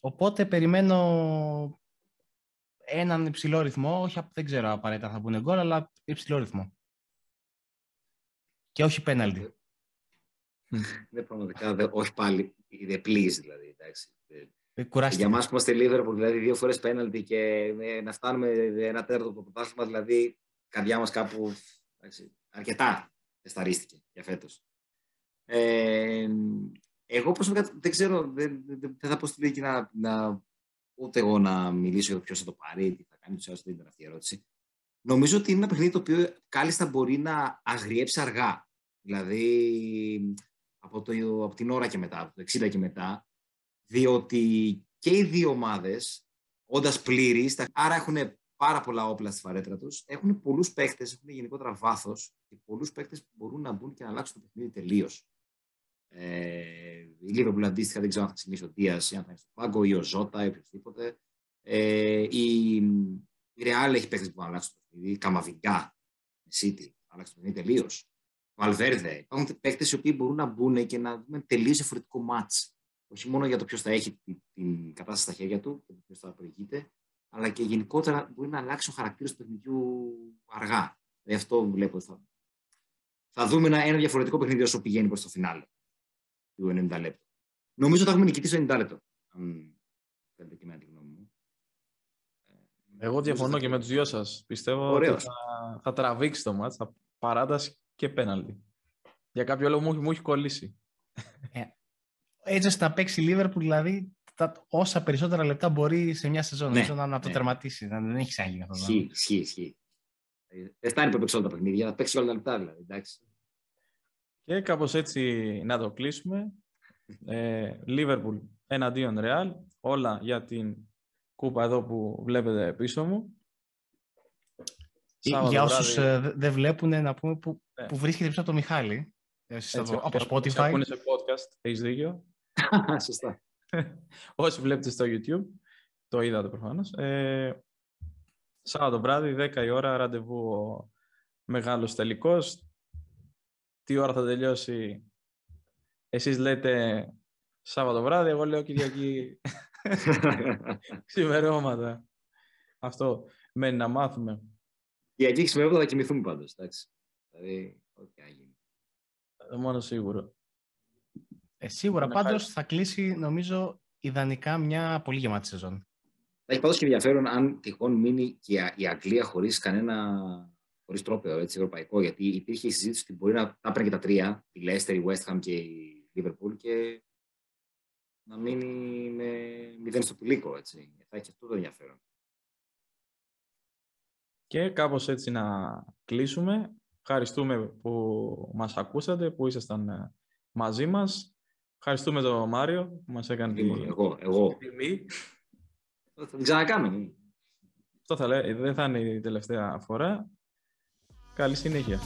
Οπότε περιμένω έναν υψηλό ρυθμό, όχι, δεν ξέρω απαραίτητα θα πούνε γκολ, αλλά υψηλό ρυθμό. Και όχι πέναλτι. Ναι, πραγματικά, δε, όχι πάλι, δεν πλείς δηλαδή, εντάξει. Κουράστηκε. Για εμάς που είμαστε Liverpool, δηλαδή δύο φορές πέναλτι και ε, να φτάνουμε ένα τέταρτο από το πρωτάθλημα, δηλαδή η καρδιά μας κάπου εντάξει, αρκετά εσταρίστηκε για φέτος. Ε, εγώ προσωπικά δεν ξέρω, δεν, δεν θα πω στην να, να ούτε εγώ να μιλήσω για το ποιος θα το πάρει, τι θα κάνει, τους άλλους δεν ήταν αυτή η ερώτηση. Νομίζω ότι είναι ένα παιχνίδι το οποίο κάλλιστα μπορεί να αγριέψει αργά. Δηλαδή από, το, από την ώρα και μετά, από το εξήντα και μετά, διότι και οι δύο ομάδες, όντας πλήρεις, άρα έχουν πάρα πολλά όπλα στη φαρέτρα τους, έχουν πολλούς παίχτες, έχουν γενικότερα βάθος και πολλούς παίχτες που μπορούν να μπουν και να αλλάξουν το παιχνίδι τελείως. Ε, Η Liverpool αντίστοιχα δεν ξέρω αν θα ξεκινήσει ο Δίας ή αν θα είναι στο πάγκο ή ο Ζώτα ή οποιοδήποτε. Ε, η, η Real έχει παίχτες που αλλάξει το παιχνίδι. Καμαβιγκά, City, αλλάξει το παιχνίδι τελείως. Βαλβέρδε. Υπάρχουν παίχτες οι οποίοι μπορούν να μπουν και να δούμε τελείως διαφορετικό μάτς. Όχι μόνο για το ποιος θα έχει την, την κατάσταση στα χέρια του και ποιος θα προηγείται, αλλά και γενικότερα μπορεί να αλλάξει ο χαρακτήρας του παιχνιδιού αργά. Δηλαδή αυτό βλέπω. Θα, θα δούμε ένα, ένα διαφορετικό παιχνίδι όσο πηγαίνει προς το φινάλε του ενενήντα λεπτό. Νομίζω ότι θα έχουμε νικητή στο ενενήντα λεπτό. Αν θέλετε και με την γνώμη μου. Εγώ διαφωνώ θα... και με τους δυο σας. Πιστεύω Ωραίως. ότι θα, θα τραβήξει το μάτς, θα παράταση και πέναλτι. Για κάποιο λόγο μου, μου έχει κολλήσει. Yeah. Έτσι ώστε να παίξει η Λίβερπουλ, δηλαδή τα, όσα περισσότερα λεπτά μπορεί σε μια σεζόν. Ναι, να, να το ναι. τερματίσει. Να, δεν έχει άγγιγμα αυτό. Ισχύει, ισχύει, ισχύει. Δεν φτάνει που παίξει όλα τα παιχνίδια, θα παίξει όλα τα λεπτά δηλαδή. Εντάξει. Και κάπως έτσι να το κλείσουμε. Λίβερπουλ εναντίον Ρεάλ. Όλα για την κούπα εδώ που βλέπετε πίσω μου. Σάββατο για όσους βράδυ... δεν βλέπουν, να πούμε που, ναι. που βρίσκεται πίσω από τον Μιχάλη. Έτσι, από όπως Spotify. Ακούνε σε podcast, έχεις δίκιο. Σωστά. Όσοι βλέπετε στο YouTube, το είδατε προφανώς. Ε, Σάββατο βράδυ, δέκα η ώρα, ραντεβού ο μεγάλος τελικός. Τι ώρα θα τελειώσει, εσείς λέτε Σάββατο βράδυ, εγώ λέω Κυριακή ξημερώματα. Αυτό μένει να μάθουμε. Κυριακή ξημερώματα θα κοιμηθούμε πάντως, εντάξει. Δηλαδή, ό,τι θα γίνει. Το μόνο σίγουρο. Ε, σίγουρα, είναι πάντως χάρη. Θα κλείσει, νομίζω, ιδανικά μια πολύ γεμάτη σεζόν. Θα έχει πάντως και ενδιαφέρον αν τυχόν μείνει και η Αγγλία χωρίς κανένα... χωρίς τρόπαιο, έτσι, ευρωπαϊκό, γιατί υπήρχε η συζήτηση ότι μπορεί να τα παίρνει και τα τρία, η Leicester, η West Ham και η Liverpool, και να μείνει με μηδέν στο πηλίκο, έτσι. Θα έχει αυτό το ενδιαφέρον. Και κάπως έτσι να κλείσουμε. Ευχαριστούμε που μας ακούσατε, που ήσασταν μαζί μας. Ευχαριστούμε τον Μάριο που μας έκανε την εγώ, εγώ. τιμή. Θα την ξανακάνουμε. Αυτό θα λέω, δεν θα είναι η τελευταία φορά. Καλή συνέχεια.